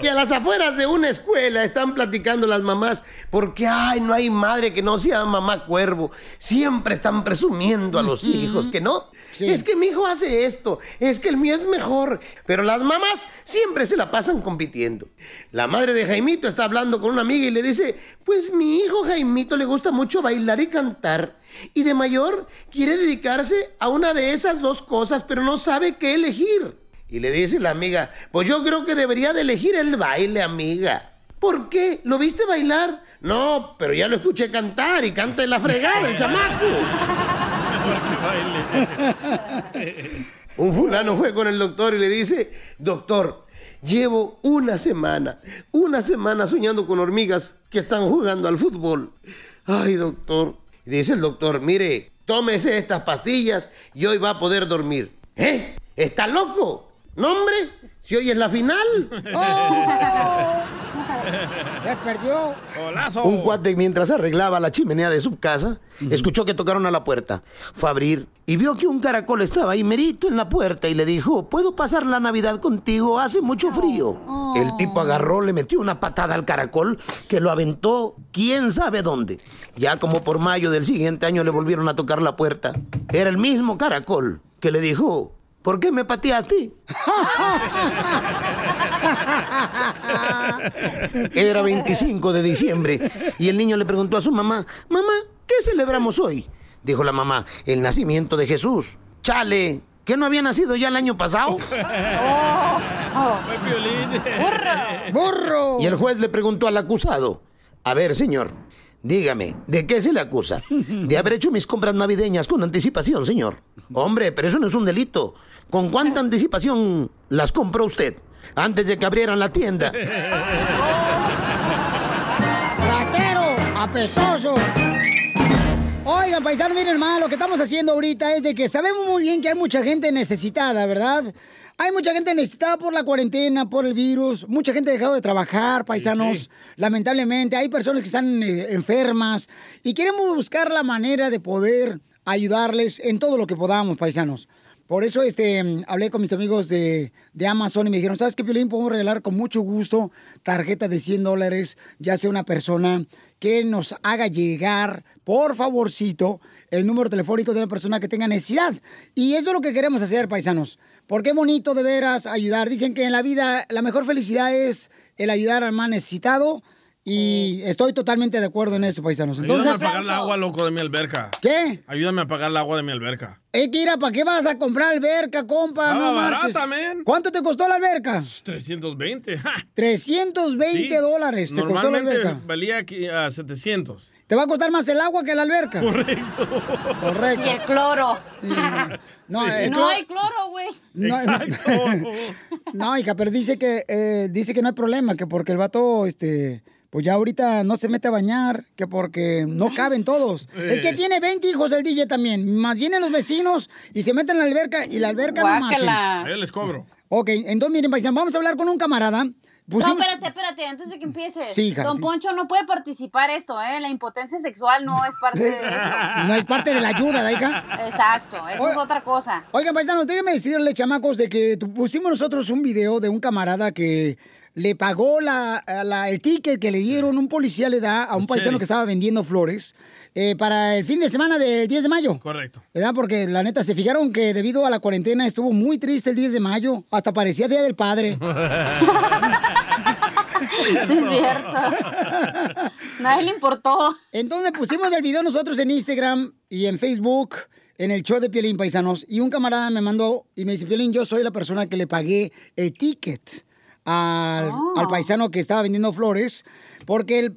Y a las afueras de una escuela están platicando las mamás porque, no hay madre que no sea mamá cuervo. Siempre están presumiendo a los hijos que no. Sí. Es que mi hijo hace esto, es que el mío es mejor. Pero las mamás siempre se la pasan compitiendo. La madre de Jaimito está hablando con una amiga y le dice, pues mi hijo Jaimito le gusta mucho bailar y cantar. Y de mayor quiere dedicarse a una de esas dos cosas, pero no sabe qué elegir. Y le dice la amiga, pues yo creo que debería de elegir el baile, amiga. ¿Por qué? ¿Lo viste bailar? No, pero ya lo escuché cantar y canta en la fregada el chamaco. Un fulano fue con el doctor y le dice, doctor, llevo una semana soñando con hormigas que están jugando al fútbol. Ay, doctor. Y dice el doctor, mire, tómese estas pastillas y hoy va a poder dormir. ¿Eh? ¿Está loco? ¡No, hombre! ¡Si hoy es la final! ¡Oh! ¡Se perdió! ¡Golazo! Un cuate, mientras arreglaba la chimenea de su casa, escuchó que tocaron a la puerta. Fue a abrir y vio que un caracol estaba ahí merito en la puerta y le dijo, ¿puedo pasar la Navidad contigo? Hace mucho frío. Oh. El tipo agarró, le metió una patada al caracol que lo aventó quién sabe dónde. Ya como por mayo del siguiente año le volvieron a tocar la puerta. Era el mismo caracol que le dijo, ¿por qué me pateaste? Era 25 de diciembre y el niño le preguntó a su mamá, mamá, ¿qué celebramos hoy? Dijo la mamá, el nacimiento de Jesús. Chale, ¿qué no había nacido ya el año pasado? ¡Burro! Y el juez le preguntó al acusado, a ver, señor, dígame, ¿de qué se le acusa? De haber hecho mis compras navideñas con anticipación, señor. Hombre, pero eso no es un delito. ¿Con cuánta anticipación las compró usted? Antes de que abrieran la tienda. ¡Oh! ¡Ratero! ¡Apestoso! Oigan, paisanos, miren más, lo que estamos haciendo ahorita es de que sabemos muy bien que hay mucha gente necesitada, ¿verdad? Hay mucha gente necesitada por la cuarentena, por el virus, mucha gente ha dejado de trabajar, paisanos, sí. Lamentablemente, hay personas que están enfermas y queremos buscar la manera de poder ayudarles en todo lo que podamos, paisanos. Por eso hablé con mis amigos de Amazon y me dijeron, ¿sabes qué, Piolín? Podemos regalar con mucho gusto tarjetas de $100, ya sea una persona que nos haga llegar, por favorcito, el número telefónico de la persona que tenga necesidad. Y eso es lo que queremos hacer, paisanos. Porque es bonito de veras ayudar. Dicen que en la vida la mejor felicidad es el ayudar al más necesitado. Y estoy totalmente de acuerdo en eso, paisanos. Entonces, ayúdame a apagar el agua, loco, de mi alberca. ¿Qué? Ayúdame a apagar el agua de mi alberca. Tira, ¿para qué vas a comprar alberca, compa? No, barata, man. ¿Cuánto te costó la alberca? 320. $320 te costó la alberca. Normalmente valía aquí a 700. Te va a costar más el agua que la alberca. Correcto. Correcto. Y el cloro. No, sí. No hay cloro, güey. No, exacto. No, hija, pero dice que no hay problema, que porque el vato, pues ya ahorita no se mete a bañar, que porque no caben todos. Es que tiene 20 hijos el DJ también. Más vienen los vecinos y se meten a la alberca y la alberca guácala. No les cobro. Ok, entonces miren, paisanos, vamos a hablar con un camarada. Pusimos... No, espérate, antes de que empieces. Sí, hija, Don Poncho no puede participar esto, ¿eh? La impotencia sexual no es parte de eso. No es parte de la ayuda, hija. Exacto, eso es otra cosa. Oigan, paisanos, déjenme decirle, chamacos, de que pusimos nosotros un video de un camarada que... le pagó el ticket que le dieron, un policía le da a un paisano que estaba vendiendo flores para el fin de semana del 10 de mayo. Correcto. ¿Verdad? Porque la neta, se fijaron que debido a la cuarentena estuvo muy triste el 10 de mayo, hasta parecía Día del Padre. Sí, es cierto. Nadie le importó. Entonces pusimos el video nosotros en Instagram y en Facebook, en el show de Piolín, paisanos, y un camarada me mandó y me dice, Piolín, yo soy la persona que le pagué el ticket al paisano que estaba vendiendo flores, porque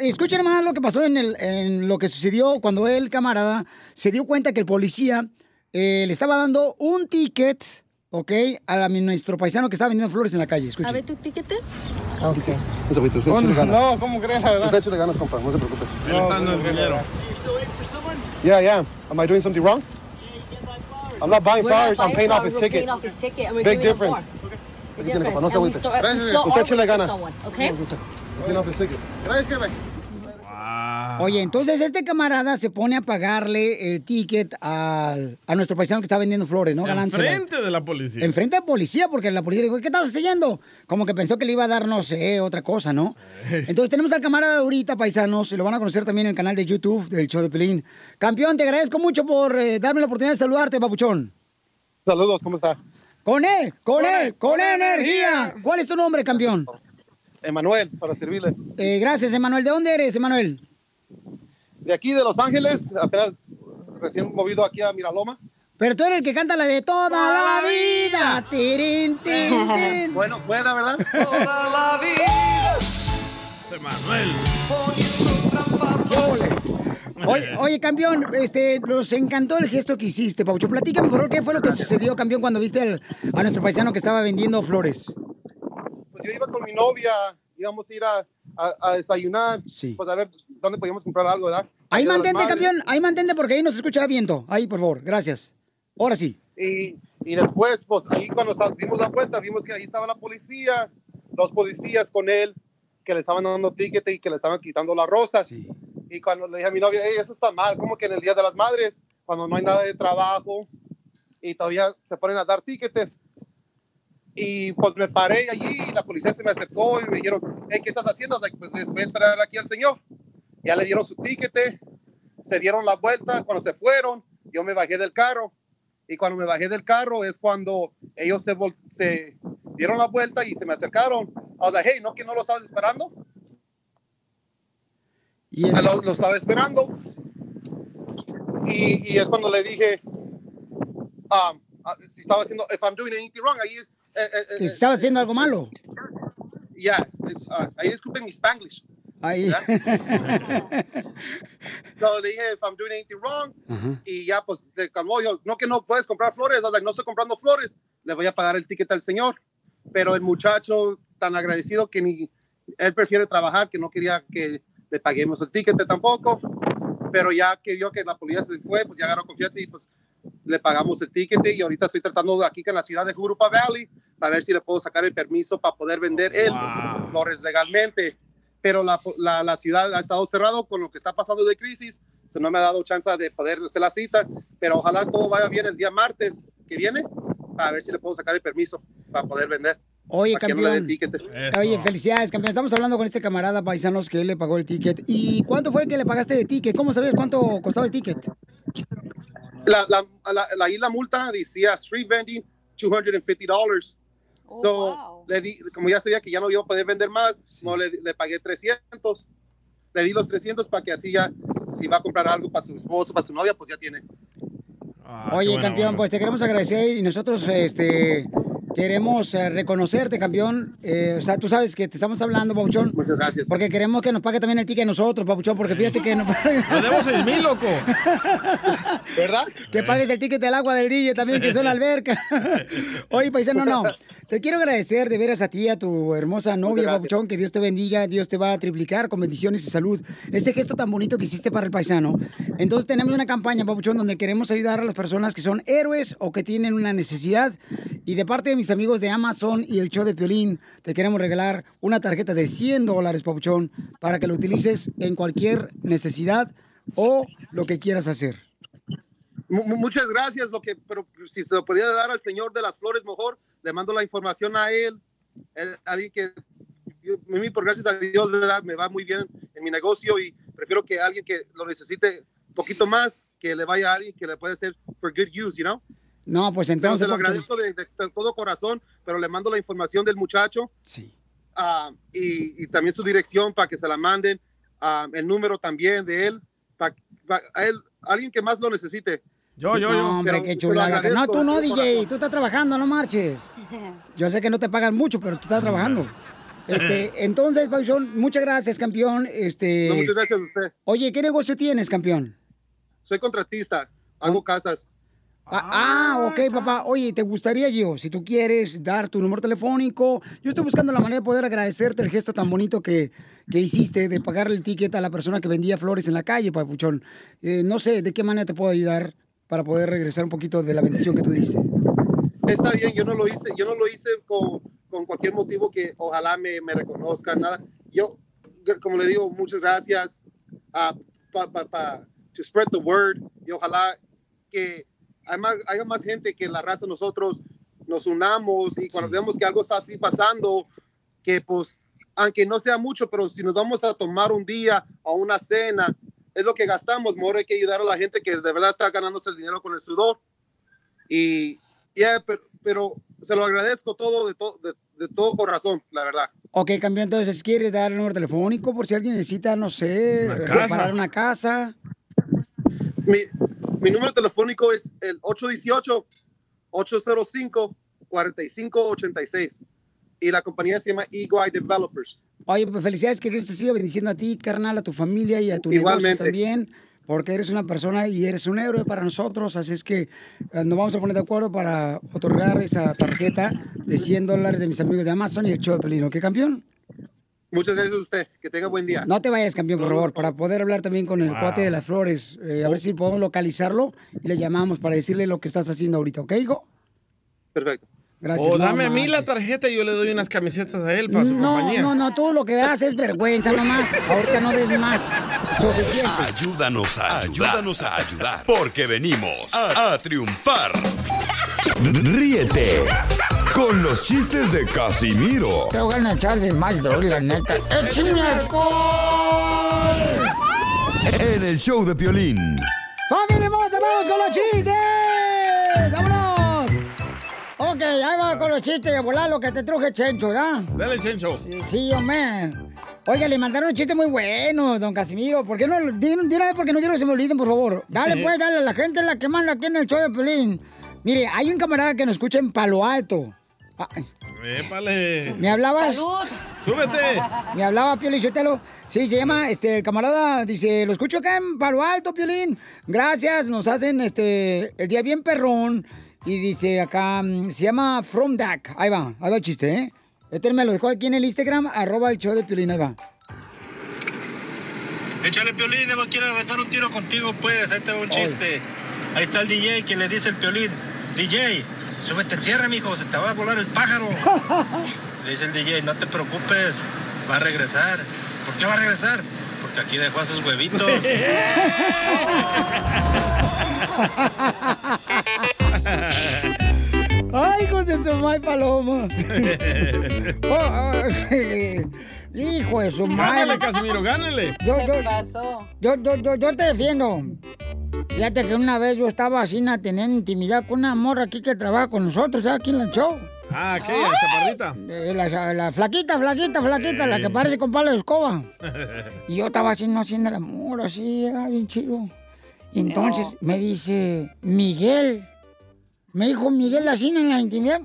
escuchen más lo que pasó en lo que sucedió cuando el camarada se dio cuenta que el policía le estaba dando un ticket, ¿ok? A nuestro paisano que estaba vendiendo flores en la calle. Escuchen. A ver, ¿tu ticket? Okay. No, ¿cómo crees? Está hecho de ganas, compa, no se preocupe. Él está dando el dinero. Yeah. Am I doing something wrong? I'm not buying flowers. I'm paying off his ticket. Big difference. No se agüite. Usted échale ganas. Oye, entonces este camarada se pone a pagarle el ticket a nuestro paisano que está vendiendo flores, ¿no? Enfrente de la policía. Enfrente de la policía, porque la policía le dijo, ¿qué estás haciendo? Como que pensó que le iba a dar, no sé, otra cosa, ¿no? Entonces tenemos al camarada ahorita, paisanos, y lo van a conocer también en el canal de YouTube del show de Pelín. Campeón, te agradezco mucho por darme la oportunidad de saludarte, papuchón. Saludos, ¿cómo estás? Con energía. ¿Cuál es tu nombre, campeón? Emanuel, para servirle. Gracias, Emanuel. ¿De dónde eres, Emanuel? De aquí, de Los Ángeles. Apenas recién movido aquí a Miraloma. Pero tú eres el que canta la de toda la vida. Tirín, tirín, tirín. Bueno, buena, ¿verdad? Toda la vida. Emanuel. Poniendo trampas. Oye, campeón, nos encantó el gesto que hiciste, Paucho. Platícame, por favor, ¿qué fue lo que sucedió, campeón, cuando viste a nuestro paisano que estaba vendiendo flores? Pues yo iba con mi novia, íbamos a ir a desayunar, sí. Pues a ver dónde podíamos comprar algo, ¿verdad? Ahí mantente, campeón, ahí mantente, porque ahí nos escucha viento. Ahí, por favor, gracias. Ahora sí. Y después, pues ahí cuando dimos la vuelta, vimos que ahí estaba la policía, dos policías con él, que le estaban dando ticket y que le estaban quitando las rosas. Sí. Y cuando le dije a mi novia, eso está mal, como que en el Día de las Madres, cuando no hay nada de trabajo y todavía se ponen a dar tickets. Y pues me paré allí y la policía se me acercó y me dijeron, hey, ¿qué estás haciendo? Pues voy a esperar aquí al señor. Ya le dieron su ticket, se dieron la vuelta. Cuando se fueron, yo me bajé del carro. Y cuando me bajé del carro es cuando ellos se dieron la vuelta y se me acercaron. Ahora, hey, ¿no que no lo estabas esperando? Y lo estaba esperando y es cuando le dije si estaba haciendo if I'm doing anything wrong, ahí estaba haciendo algo malo. Yeah, ahí disculpen mi Spanglish. Ahí. So le dije if I'm doing anything wrong. Y ya pues se calmó. Yo, no que no puedes comprar flores. I was like, no estoy comprando flores. Le voy a pagar el ticket al señor. Pero el muchacho tan agradecido que ni él prefiere trabajar, que no quería que le paguemos el ticket tampoco, pero ya que vio que la policía se fue, pues ya agarró confianza y pues le pagamos el ticket y ahorita estoy tratando de aquí en la ciudad de Jurupa Valley para ver si le puedo sacar el permiso para poder vender él flores legalmente, pero la ciudad ha estado cerrado con lo que está pasando de crisis, eso no me ha dado chance de poder hacer la cita, pero ojalá todo vaya bien el día martes que viene para ver si le puedo sacar el permiso para poder vender. Oye, campeón. Oye, felicidades, campeón. Estamos hablando con este camarada, paisanos, que él le pagó el ticket. ¿Y cuánto fue el que le pagaste de ticket? ¿Cómo sabías cuánto costaba el ticket? Ahí la multa decía street vending $250. Oh, so, wow. le di, como ya sabía que ya no iba a poder vender más, sí. le pagué 300, le di los 300 para que así ya, si va a comprar algo para su esposo, para su novia, pues ya tiene. Ah, oye, buena, campeón, buena. Pues te queremos agradecer y nosotros queremos reconocerte, campeón. O sea, tú sabes que te estamos hablando, Papuchón. Muchas gracias. Porque queremos que nos pague también el ticket a nosotros, Papuchón, porque fíjate que nos pague. Nos demos 6,000, loco. ¿Verdad? Que pagues el ticket del agua del DJ también, que son la alberca. Oye, paisano, no. Te quiero agradecer de veras a ti, a tu hermosa novia, Papuchón, que Dios te bendiga, Dios te va a triplicar con bendiciones y salud. Ese gesto tan bonito que hiciste para el paisano. Entonces tenemos una campaña, Papuchón, donde queremos ayudar a las personas que son héroes o que tienen una necesidad. Y de parte de mis amigos de Amazon y el show de Piolín, te queremos regalar una tarjeta de $100, Papuchón, para que lo utilices en cualquier necesidad o lo que quieras hacer. Muchas gracias, pero si se lo podía dar al señor de las flores, mejor le mando la información a él alguien que, por gracias a Dios, ¿verdad? Me va muy bien en mi negocio y prefiero que alguien que lo necesite un poquito más, que le vaya a alguien que le pueda hacer for good use, you know? No, pues entonces... Pero se lo agradezco de todo corazón, pero le mando la información del muchacho. Sí. Y también su dirección para que se la manden, el número también de él, para él, alguien que más lo necesite. Yo. No, hombre, pero, qué chulada. No, tú no, DJ, corazón. Tú estás trabajando, no marches. Yo sé que no te pagan mucho, pero tú estás trabajando. Entonces, Papuchón, muchas gracias, campeón. No, muchas gracias a usted. Oye, ¿qué negocio tienes, campeón? Soy contratista, hago casas. Ok, papá. Oye, ¿te gustaría, Gio, si tú quieres, dar tu número telefónico? Yo estoy buscando la manera de poder agradecerte el gesto tan bonito que hiciste de pagarle el ticket a la persona que vendía flores en la calle, Papuchón. No sé, ¿de qué manera te puedo ayudar para poder regresar un poquito de la bendición que tú diste? Está bien, yo no lo hice con cualquier motivo que ojalá me reconozcan, nada. Yo, como le digo, muchas gracias to spread the word y ojalá que haya más gente que la raza nosotros nos unamos y cuando vemos que algo está así pasando, que pues, aunque no sea mucho, pero si nos vamos a tomar un día o una cena, es lo que gastamos, mejor hay que ayudar a la gente que de verdad está ganándose el dinero con el sudor. Y pero se lo agradezco todo de todo corazón, la verdad. Ok, campeón, entonces, ¿quieres dar el número telefónico por si alguien necesita, no sé, preparar una casa? Mi número telefónico es el 818-805-4586 y la compañía se llama EY Developers. Oye, pues felicidades, que Dios te siga bendiciendo a ti, carnal, a tu familia y a tu negocio también, porque eres una persona y eres un héroe para nosotros, así es que nos vamos a poner de acuerdo para otorgar esa tarjeta de $100 de mis amigos de Amazon y el show de Pelino. ¿Qué, campeón? Muchas gracias a usted. Que tenga buen día. No te vayas, campeón, por favor, para poder hablar también con el cuate de las flores. A ver si podemos localizarlo y le llamamos para decirle lo que estás haciendo ahorita, ¿ok, hijo? Perfecto. Gracias. O dame a mí la tarjeta y yo le doy unas camisetas a él para su compañía. No, tú lo que das es vergüenza nomás. Ahorita no des más. Suficiente. Ayúdanos a ayudar. Porque venimos a triunfar. Ríete con los chistes de Casimiro. Te voy a echar de mal, la neta. ¡Échame alcohol! En el show de Piolín. ¡Familia hermosa, vamos con los chistes! ¡Vámonos! Ok, ahí va con los chistes de volar lo que te truje, Chencho, ¿verdad? Dale, Chencho. Sí, hombre. Oiga, le mandaron un chiste muy bueno, don Casimiro. ¿Por qué no? De una vez, porque no quiero que se me olviden, por favor. Dale, pues, dale. La gente es la que manda aquí en el show de Piolín. Mire, hay un camarada que nos escucha en Palo Alto. ¡Épale! ¿Me hablabas? ¡Salud! ¡Súbete! Me hablaba Piolín Sotelo. Sí, se llama, el camarada, dice, lo escucho acá en Palo Alto, Piolín. Gracias, nos hacen, el día bien perrón. Y dice acá, se llama From Duck. Ahí va el chiste, ¿eh? Me lo dejó aquí en el Instagram, @ el show de Piolín, ahí va. Échale, Piolín, no quiero aventar un tiro contigo, pues, ahí te va un chiste. Ahí está el DJ que le dice el Piolín, DJ, súbete al cierre, mijo, se te va a volar el pájaro. Le dice el DJ, no te preocupes, va a regresar. ¿Por qué va a regresar? Porque aquí dejó a sus huevitos. ¡Ay, hijos de su madre, paloma! ¡Hijo de su madre! ¡Gánale, Casimiro, gánale! ¿Qué pasó? Yo te defiendo. Fíjate que una vez yo estaba así, teniendo intimidad con una morra aquí que trabaja con nosotros, ¿sabes? Aquí en el show. Ah, ¿qué? ¿La chapardita? La flaquita, la que parece con palo de escoba. Y yo estaba haciendo el amor, así, era bien chido. Y entonces me dice, Miguel. Me dijo Miguel así en la intimidad.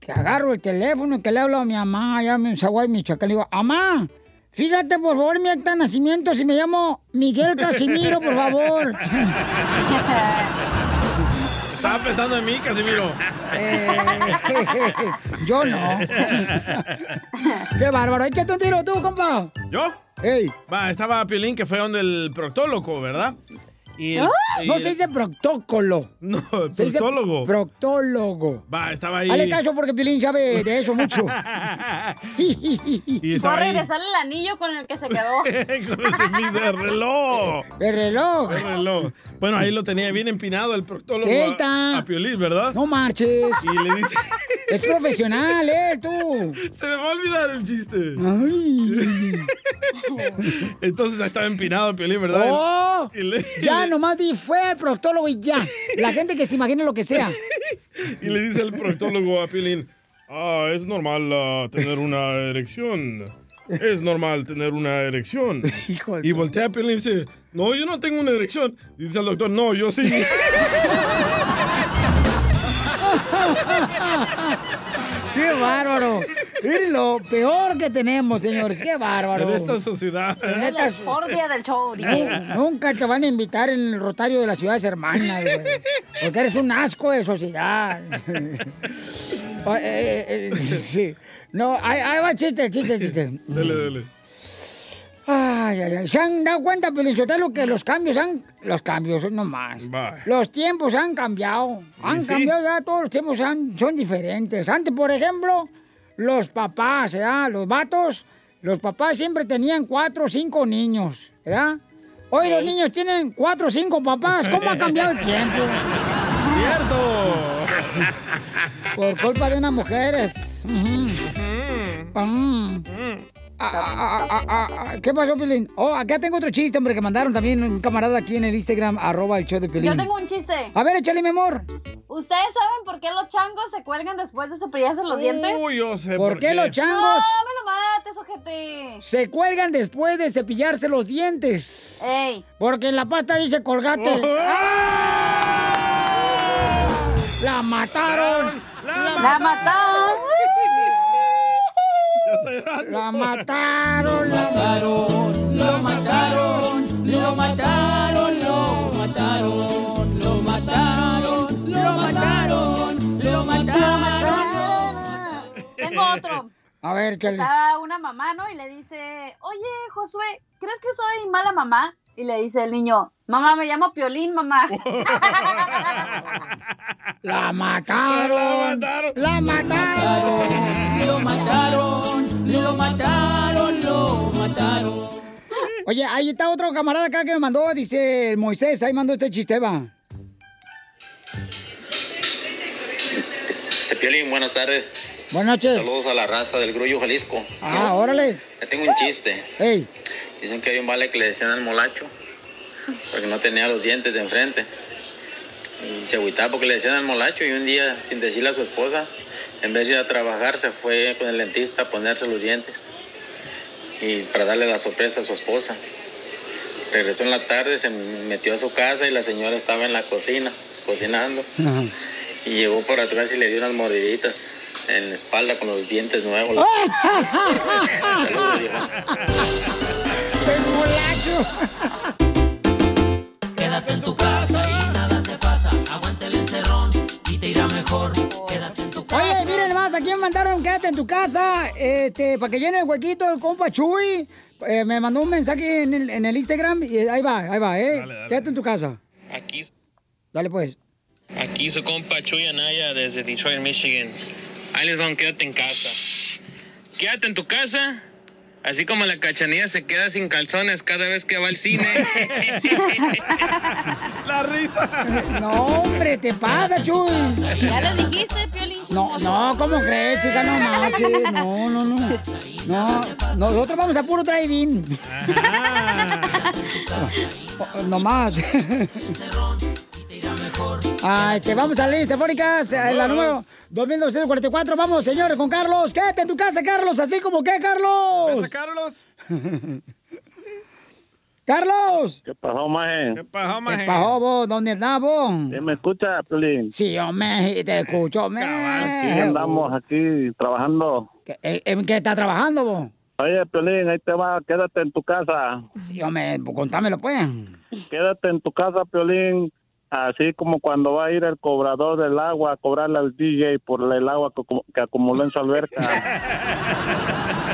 Que agarro el teléfono, que le hablo a mi mamá, allá en Zaguay, Michoacán. Le digo, mamá, fíjate, por favor, mi acta de nacimiento, si me llamo Miguel Casimiro, por favor. Estaba pensando en mí, Casimiro. Yo no. Qué bárbaro. Échate un tiro tú, compa. ¿Yo? Ey. Va, estaba Piolín, que fue donde el proctólogo, ¿verdad? Y el, no se dice proctólogo. No, se proctólogo. Dice proctólogo. Va, estaba ahí. Dale caso porque Piolín sabe de eso mucho. Y va a regresar el anillo con el que se quedó. Con ese mismo reloj. El reloj. El reloj. Bueno, ahí lo tenía bien empinado el proctólogo a Piolín, ¿verdad? No marches. Y le dice... Es profesional, tú. Se me va a olvidar el chiste. Ay. Entonces estaba empinado Piolín, ¿verdad? ¡Oh! Ya nomás fue el proctólogo y ya. La gente que se imagine lo que sea. Y le dice el proctólogo a Piolín, es normal tener una erección. Es normal tener una erección. Hijo de... Y voltea a Piolín y dice, no, yo no tengo una erección. Y dice al doctor, no, yo sí. ¡Qué bárbaro! Es lo peor que tenemos, señores. ¡Qué bárbaro! En esta sociedad. En esta sordia del show. Nunca te van a invitar en el rotario de las ciudades hermanas, güey. Porque eres un asco de sociedad. Sí. No, ahí va chiste. Dale. Ay. ¿Se han dado cuenta, Piolín Sotelo, que los cambios no más? Los tiempos han cambiado. Han cambiado ya, todos los tiempos son diferentes. Antes, por ejemplo, los papás, ¿verdad? Los vatos, los papás siempre tenían 4 o 5 niños, ¿verdad? Hoy los niños tienen 4 o 5 papás. ¿Cómo ha cambiado el tiempo? ¡Cierto! Por culpa de unas mujeres. ¿Qué pasó, Piolín? Acá tengo otro chiste, hombre, que mandaron también un camarada aquí en el Instagram, @elshowdepiolín. Yo tengo un chiste. A ver, échale, mi amor. ¿Ustedes saben por qué los changos se cuelgan después de cepillarse los dientes? Uy, yo sé por qué. ¿Por qué los changos? No, me lo mates, ojete. Se cuelgan después de cepillarse los dientes. Ey. Porque en la pasta dice Colgate. ¡La mataron! ¡La mataron! ¡La mataron! ¡La mataron! ¡Lo mataron! ¡Lo mataron! ¡Lo mataron! ¡Lo mataron! ¡Lo mataron! ¡Lo mataron! Tengo otro. A ver, ¿qué? Está una mamá, ¿no? Y le dice, oye, Josué, ¿crees que soy mala mamá? Y le dice el niño, mamá, me llamo Piolín, mamá. ¡La mataron! ¡La mataron! ¡Lo mataron! ¡Lo mataron! ¡Lo mataron! Oye, ahí está otro camarada acá que nos mandó, dice el Moisés, ahí mandó este chisteba. Piolín, buenas tardes. Buenas noches. Saludos a la raza del Grullo, Jalisco. Ah, órale. Le tengo un chiste. Ey. Dicen que hay un vale que le decían al molacho porque no tenía los dientes de enfrente. Y se agüitaba porque le decían al molacho, y un día, sin decirle a su esposa, en vez de ir a trabajar, se fue con el dentista a ponerse los dientes y para darle la sorpresa a su esposa. Regresó en la tarde, se metió a su casa y la señora estaba en la cocina, cocinando. Uh-huh. Y llegó por atrás y le dio unas mordiditas en la espalda con los dientes nuevos. Saludos, quédate en tu casa y nada te pasa. Aguanta el encerrón y te irá mejor. Quédate en tu casa. Oye, miren más, aquí me mandaron quédate en tu casa, para que llene el huequito el compa Chuy. Me mandó un mensaje en el Instagram y ahí va, dale. Quédate en tu casa. Aquí. Dale pues. Aquí su compa Chuy Anaya desde Detroit, Michigan. Ahí les van, quédate en casa. Quédate en tu casa. Así como la Cachanilla se queda sin calzones cada vez que va al cine. ¡La risa! No, hombre, te pasa, Chuy. Ya lo dijiste, Piolín. No, ¿cómo crees, hija? No manches. No. Nosotros vamos a puro drive-in. No más. Vamos a leer telefónicas. La nueva... 2.944. Vamos, señores, con Carlos. Quédate en tu casa, Carlos. Así como que, Carlos. ¿Qué Carlos? ¡Carlos! ¿Qué pasó, maje? ¿Qué pasó, maje? ¿Qué pasó, vos? ¿Dónde estás, vos? ¿Me escuchas, Piolín? Sí, hombre, te escucho, me. Aquí andamos, aquí, trabajando. ¿En qué estás trabajando, vos? Oye, Piolín, ahí te va, quédate en tu casa. Sí, hombre, contámelo, pues. Quédate en tu casa, Piolín, así como cuando va a ir el cobrador del agua a cobrarle al DJ por el agua que acumuló en su alberca.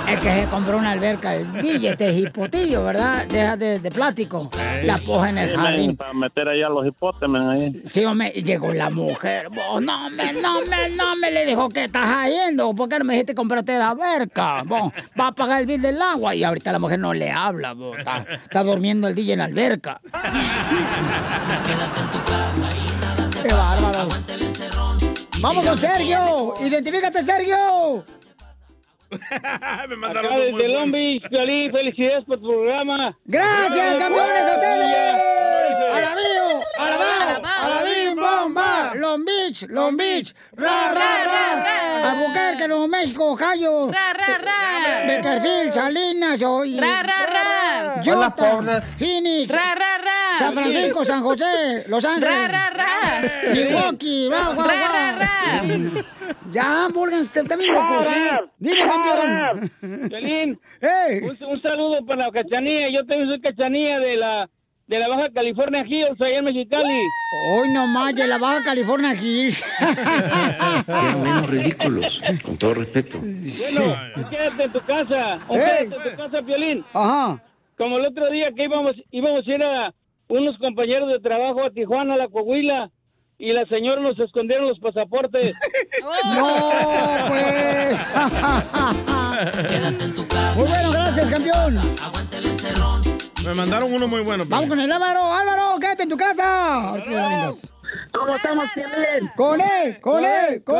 Es que se compró una alberca el DJ, este hipotillo, ¿verdad? De plástico. Sí. La poja en el jardín. Men, para meter allá los hipotes, men, ahí. Sí, sí, hombre, llegó la mujer. Vos, no me le dijo, ¿qué estás haciendo? ¿Por qué no me dijiste comprarte la alberca? Vos, va a pagar el bill del agua. Y ahorita la mujer no le habla, vos. Está durmiendo el DJ en la alberca. Quédate en tu casa y nada te pasa. Vamos con Sergio. Identifícate, Sergio. Me mandaron acá desde Long Beach, Piolín, felicidades por tu programa. Gracias, campeones, a ustedes. A la vivo, a la bomba, a la bim bomba. Long Beach, Long Beach. Ra, ra, ra, ra. Albuquerque, Nuevo México, Ohio. Ra, ra, ra. Beckerfield, Salinas, hoy. Ra, ra, ra. Utah, Phoenix. Ra, ra, ra. San Francisco, San José, Los Ángeles. Ra, ra, ra. Milwaukee, va, va, ra, ra. Ya, Morgan, también locos. Dime, campeón. Piolín, hey. Un saludo para la Cachanilla. Yo también soy Cachanilla de la Baja California Hills, allá en Mexicali. Hoy nomás, de la Baja California Hills. Qué buenos ridículos, con todo respeto. Bueno, tú quédate en tu casa. O quédate en tu casa, Piolín. Ajá. Como el otro día que íbamos a ir a unos compañeros de trabajo a Tijuana, a la Coahuila. Y la señora nos escondieron los pasaportes. ¡No, pues! Quédate en tu casa. Muy bueno, gracias, campeón. Aguante el encerrón. Me mandaron uno muy bueno. Vamos con el Álvaro. Álvaro, quédate en tu casa. ¡Álvaro! ¿Cómo estamos, Piolín? ¡Con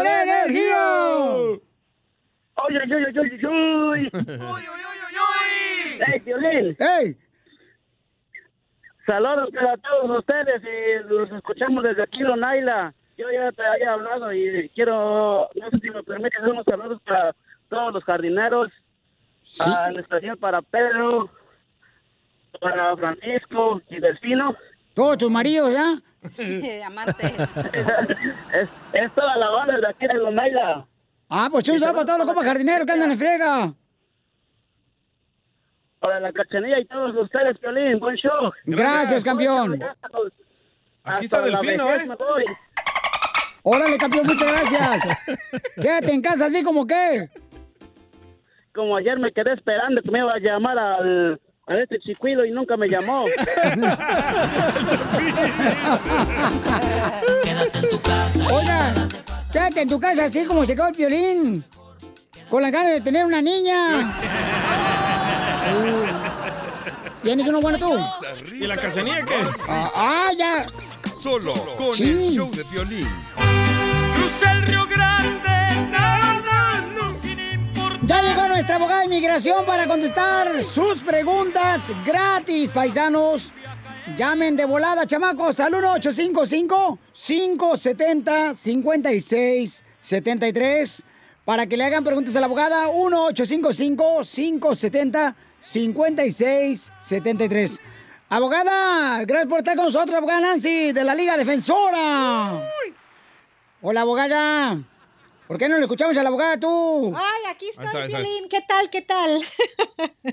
energía! ¡Oye, oye! ¡Oye! ¡Ey, Piolín! ¡Ey! Saludos a todos ustedes y los escuchamos desde aquí, Lonaila. Yo ya te había hablado y quiero, no sé si me permites, unos saludos para todos los jardineros, sí. En especial para Pedro, para Francisco y Delfino. Todos tus maridos, ¿ya? Amantes. es toda la banda de aquí de Lonaila. Ah, pues un saludo para todos los compas jardineros que andan en frega. Para la Cachanilla y todos ustedes, Piolín, buen show. Gracias, campeón. Aquí está Delfino, ¿eh? Órale, campeón, muchas gracias. Quédate en casa, así como que. Como ayer me quedé esperando que me iba a llamar a este chiquilo y nunca me llamó. Quédate en tu casa. Oiga, quédate en tu casa, así como se quedó el Piolín. Con la gana de tener una niña. ¿Tienes uno bueno tú? ¿Y la Cachanilla qué? ¡Ah, ya! Solo con el show de Piolín. Cruza el Río Grande, nada, no sin importar. Ya llegó nuestra abogada de inmigración para contestar sus preguntas gratis, paisanos. Llamen de volada, chamacos, al 1-855-570-5673 para que le hagan preguntas a la abogada. 1-855-570-5673. Abogada, gracias por estar con nosotros, abogada Nancy, de la Liga Defensora. Uy. Hola, abogada. ¿Por qué no le escuchamos a la abogada, tú? Ay, aquí estoy, ahí está, Piolín. ¿Qué tal, qué tal?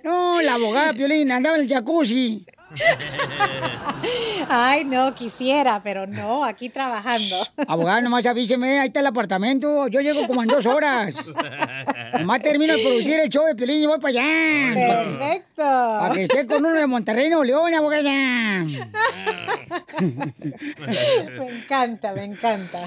No, la abogada, Piolín, andaba en el jacuzzi. Ay, no, quisiera, pero no, aquí trabajando. Abogada, nomás avíseme, ahí está el apartamento. Yo llego como en 2 horas. Nomás termino de producir el show de Piolín y voy para allá. Perfecto. Para que esté con uno de Monterrey, Nuevo León, abogada. Me encanta, me encanta.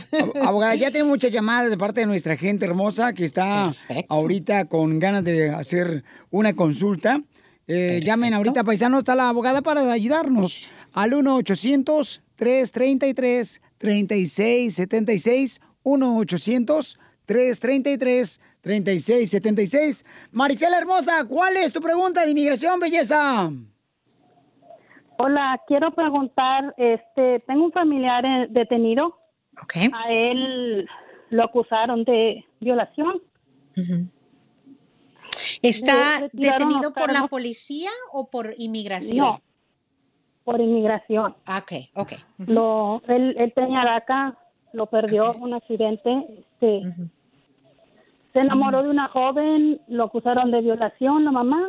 Abogada, ya tenemos muchas llamadas de parte de nuestra gente hermosa que está ahorita con ganas de hacer una consulta. Llamen ahorita, paisano, está la abogada para ayudarnos al 1-800-333-3676, 1-800-333-3676. Maricela hermosa, ¿cuál es tu pregunta de inmigración, belleza? Hola, quiero preguntar, tengo un familiar detenido. Okay. A él lo acusaron de violación. Uh-huh. ¿Está detenido por la policía o por inmigración? No, por inmigración. Ok. Uh-huh. Él tenía DACA, lo perdió en un accidente. Uh-huh. Se enamoró de una joven, lo acusaron de violación, la mamá.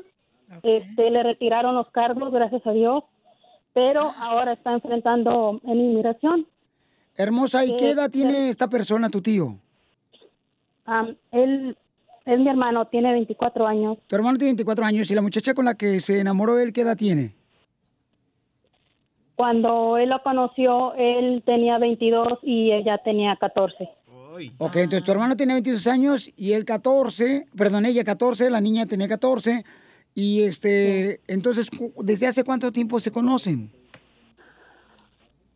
Le retiraron los cargos, gracias a Dios, pero ahora está enfrentando en inmigración. Hermosa, ¿y qué edad tiene esta persona, tu tío? Él es mi hermano, tiene 24 años. Tu hermano tiene 24 años, ¿y la muchacha con la que se enamoró él, qué edad tiene? Cuando él la conoció, él tenía 22 y ella tenía 14. Ok, entonces tu hermano tiene 22 años y él 14, perdón, ella 14, la niña tenía 14. Y entonces, ¿desde hace cuánto tiempo se conocen?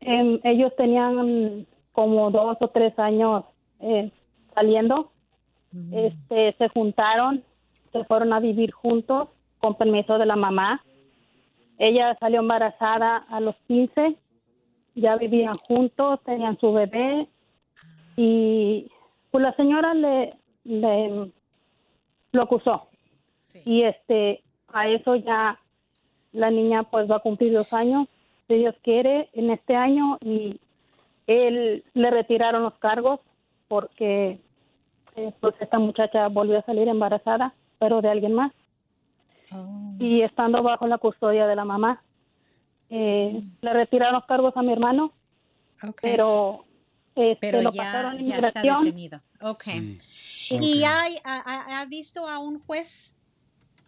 Ellos tenían como 2 o 3 años saliendo. Uh-huh. Se juntaron, se fueron a vivir juntos con permiso de la mamá. Ella salió embarazada a los 15. Ya vivían juntos, tenían su bebé. Y pues la señora lo acusó. Sí. Y a eso ya la niña pues va a cumplir 2 años, si Dios quiere, en este año, y él le retiraron los cargos porque pues esta muchacha volvió a salir embarazada, pero de alguien más. Y estando bajo la custodia de la mamá, le retiraron los cargos a mi hermano, pero lo pasaron en inmigración. Ya está detenido. ¿Y ha visto a un juez?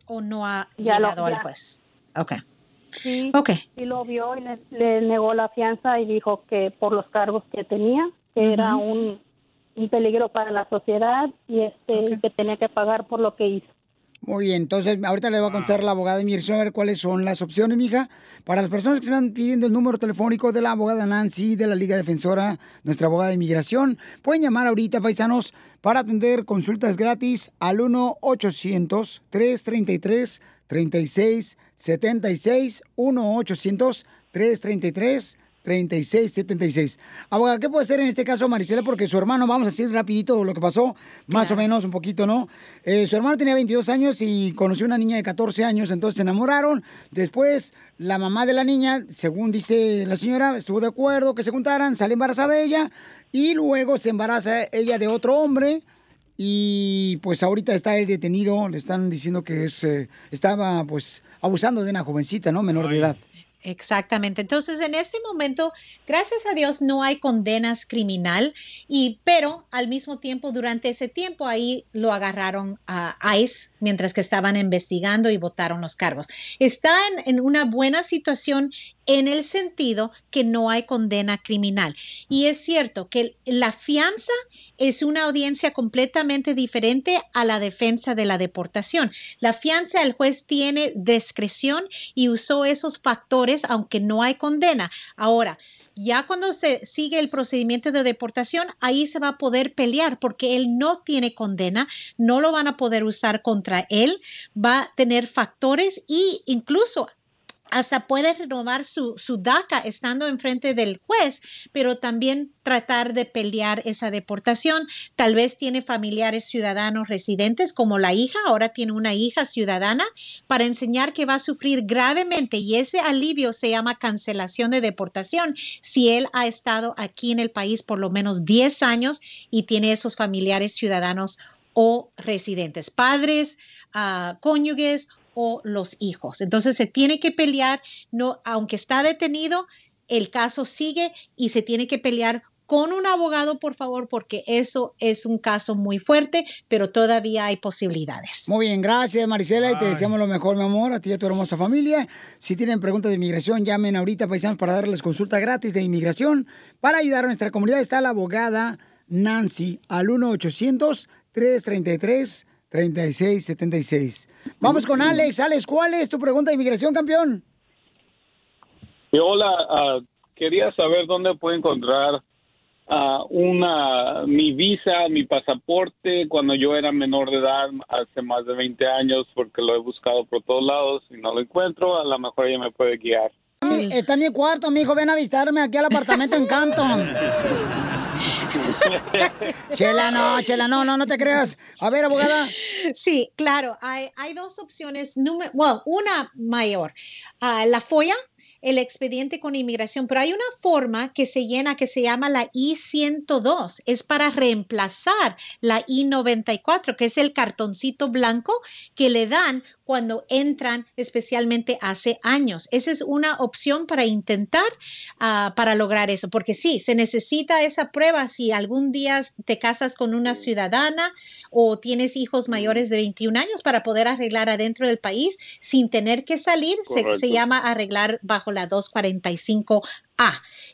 ¿O no ha llegado al juez? Sí, lo vio y le negó la fianza y dijo que por los cargos que tenía, que era un peligro para la sociedad y que tenía que pagar por lo que hizo. Muy bien, entonces ahorita le voy a contestar a la abogada de inmigración a ver cuáles son las opciones, mija. Para las personas que se van pidiendo el número telefónico de la abogada Nancy de la Liga Defensora, nuestra abogada de inmigración, pueden llamar ahorita, paisanos, para atender consultas gratis al 1-800-333-3676, 1-800-333-3676. Abogada, ¿qué puede ser en este caso, Maricela? Porque su hermano, vamos a decir rapidito lo que pasó, más o menos un poquito, ¿no? Su hermano tenía 22 años y conoció a una niña de 14 años, entonces se enamoraron. Después, la mamá de la niña, según dice la señora, estuvo de acuerdo que se juntaran, sale embarazada ella y luego se embaraza ella de otro hombre. Y pues ahorita está él detenido, le están diciendo que estaba pues abusando de una jovencita, ¿no? Menor de edad. Exactamente. Entonces, en este momento, gracias a Dios, no hay condenas criminal, pero al mismo tiempo, durante ese tiempo, ahí lo agarraron a ICE mientras que estaban investigando y botaron los cargos. Está en una buena situación en el sentido que no hay condena criminal. Y es cierto que la fianza es una audiencia completamente diferente a la defensa de la deportación. La fianza, el juez tiene discreción y usó esos factores, aunque no hay condena. Ahora, ya cuando se sigue el procedimiento de deportación, ahí se va a poder pelear porque él no tiene condena, no lo van a poder usar contra él, va a tener factores e incluso hasta puede renovar su DACA estando enfrente del juez, pero también tratar de pelear esa deportación. Tal vez tiene familiares ciudadanos residentes como la hija, ahora tiene una hija ciudadana, para enseñar que va a sufrir gravemente y ese alivio se llama cancelación de deportación si él ha estado aquí en el país por lo menos 10 años y tiene esos familiares ciudadanos o residentes, padres, cónyuges o los hijos. Entonces se tiene que pelear, no, aunque está detenido, el caso sigue y se tiene que pelear con un abogado, por favor, porque eso es un caso muy fuerte, pero todavía hay posibilidades. Muy bien, gracias, Maricela, y te deseamos lo mejor, mi amor, a ti y a tu hermosa familia. Si tienen preguntas de inmigración, llamen ahorita, paisanos, para darles consulta gratis de inmigración. Para ayudar a nuestra comunidad está la abogada Nancy al 1-800-333-3676. Vamos con Alex. Alex, ¿cuál es tu pregunta de inmigración, campeón? Hola, quería saber dónde puedo encontrar mi visa, mi pasaporte, cuando yo era menor de edad, hace más de 20 años, porque lo he buscado por todos lados y no lo encuentro. A lo mejor ella me puede guiar. Está en mi cuarto, mijo. Ven a visitarme aquí al apartamento en Canton. Chela, no te creas. A ver, abogada. Sí, claro, hay dos opciones. Una mayor, la FOIA, el expediente con inmigración, pero hay una forma que se llena que se llama la I-102. Es para reemplazar la I-94, que es el cartoncito blanco que le dan cuando entran, especialmente hace años. Esa es una opción para intentar, para lograr eso, porque sí, se necesita esa prueba si algún día te casas con una ciudadana o tienes hijos mayores de 21 años para poder arreglar adentro del país sin tener que salir. Se llama arreglar bajo la 245A.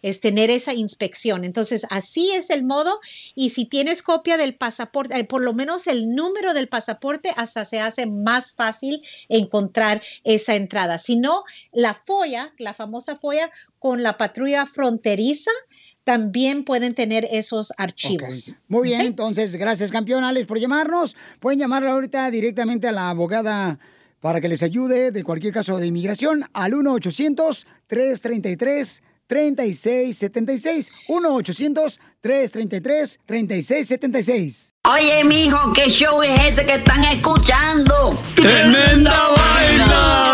Es tener esa inspección. Entonces, así es el modo, y si tienes copia del pasaporte, por lo menos el número del pasaporte, hasta se hace más fácil encontrar esa entrada. Si no, la FOIA, la famosa FOIA con la patrulla fronteriza, también pueden tener esos archivos. Okay. Muy bien, entonces, gracias, campeón Alex, por llamarnos. Pueden llamarla ahorita directamente a la abogada para que les ayude de cualquier caso de inmigración al 1-800-333-3676. 1-800-333-3676. Oye, mijo, ¿qué show es ese que están escuchando? ¡Tremenda Vaina!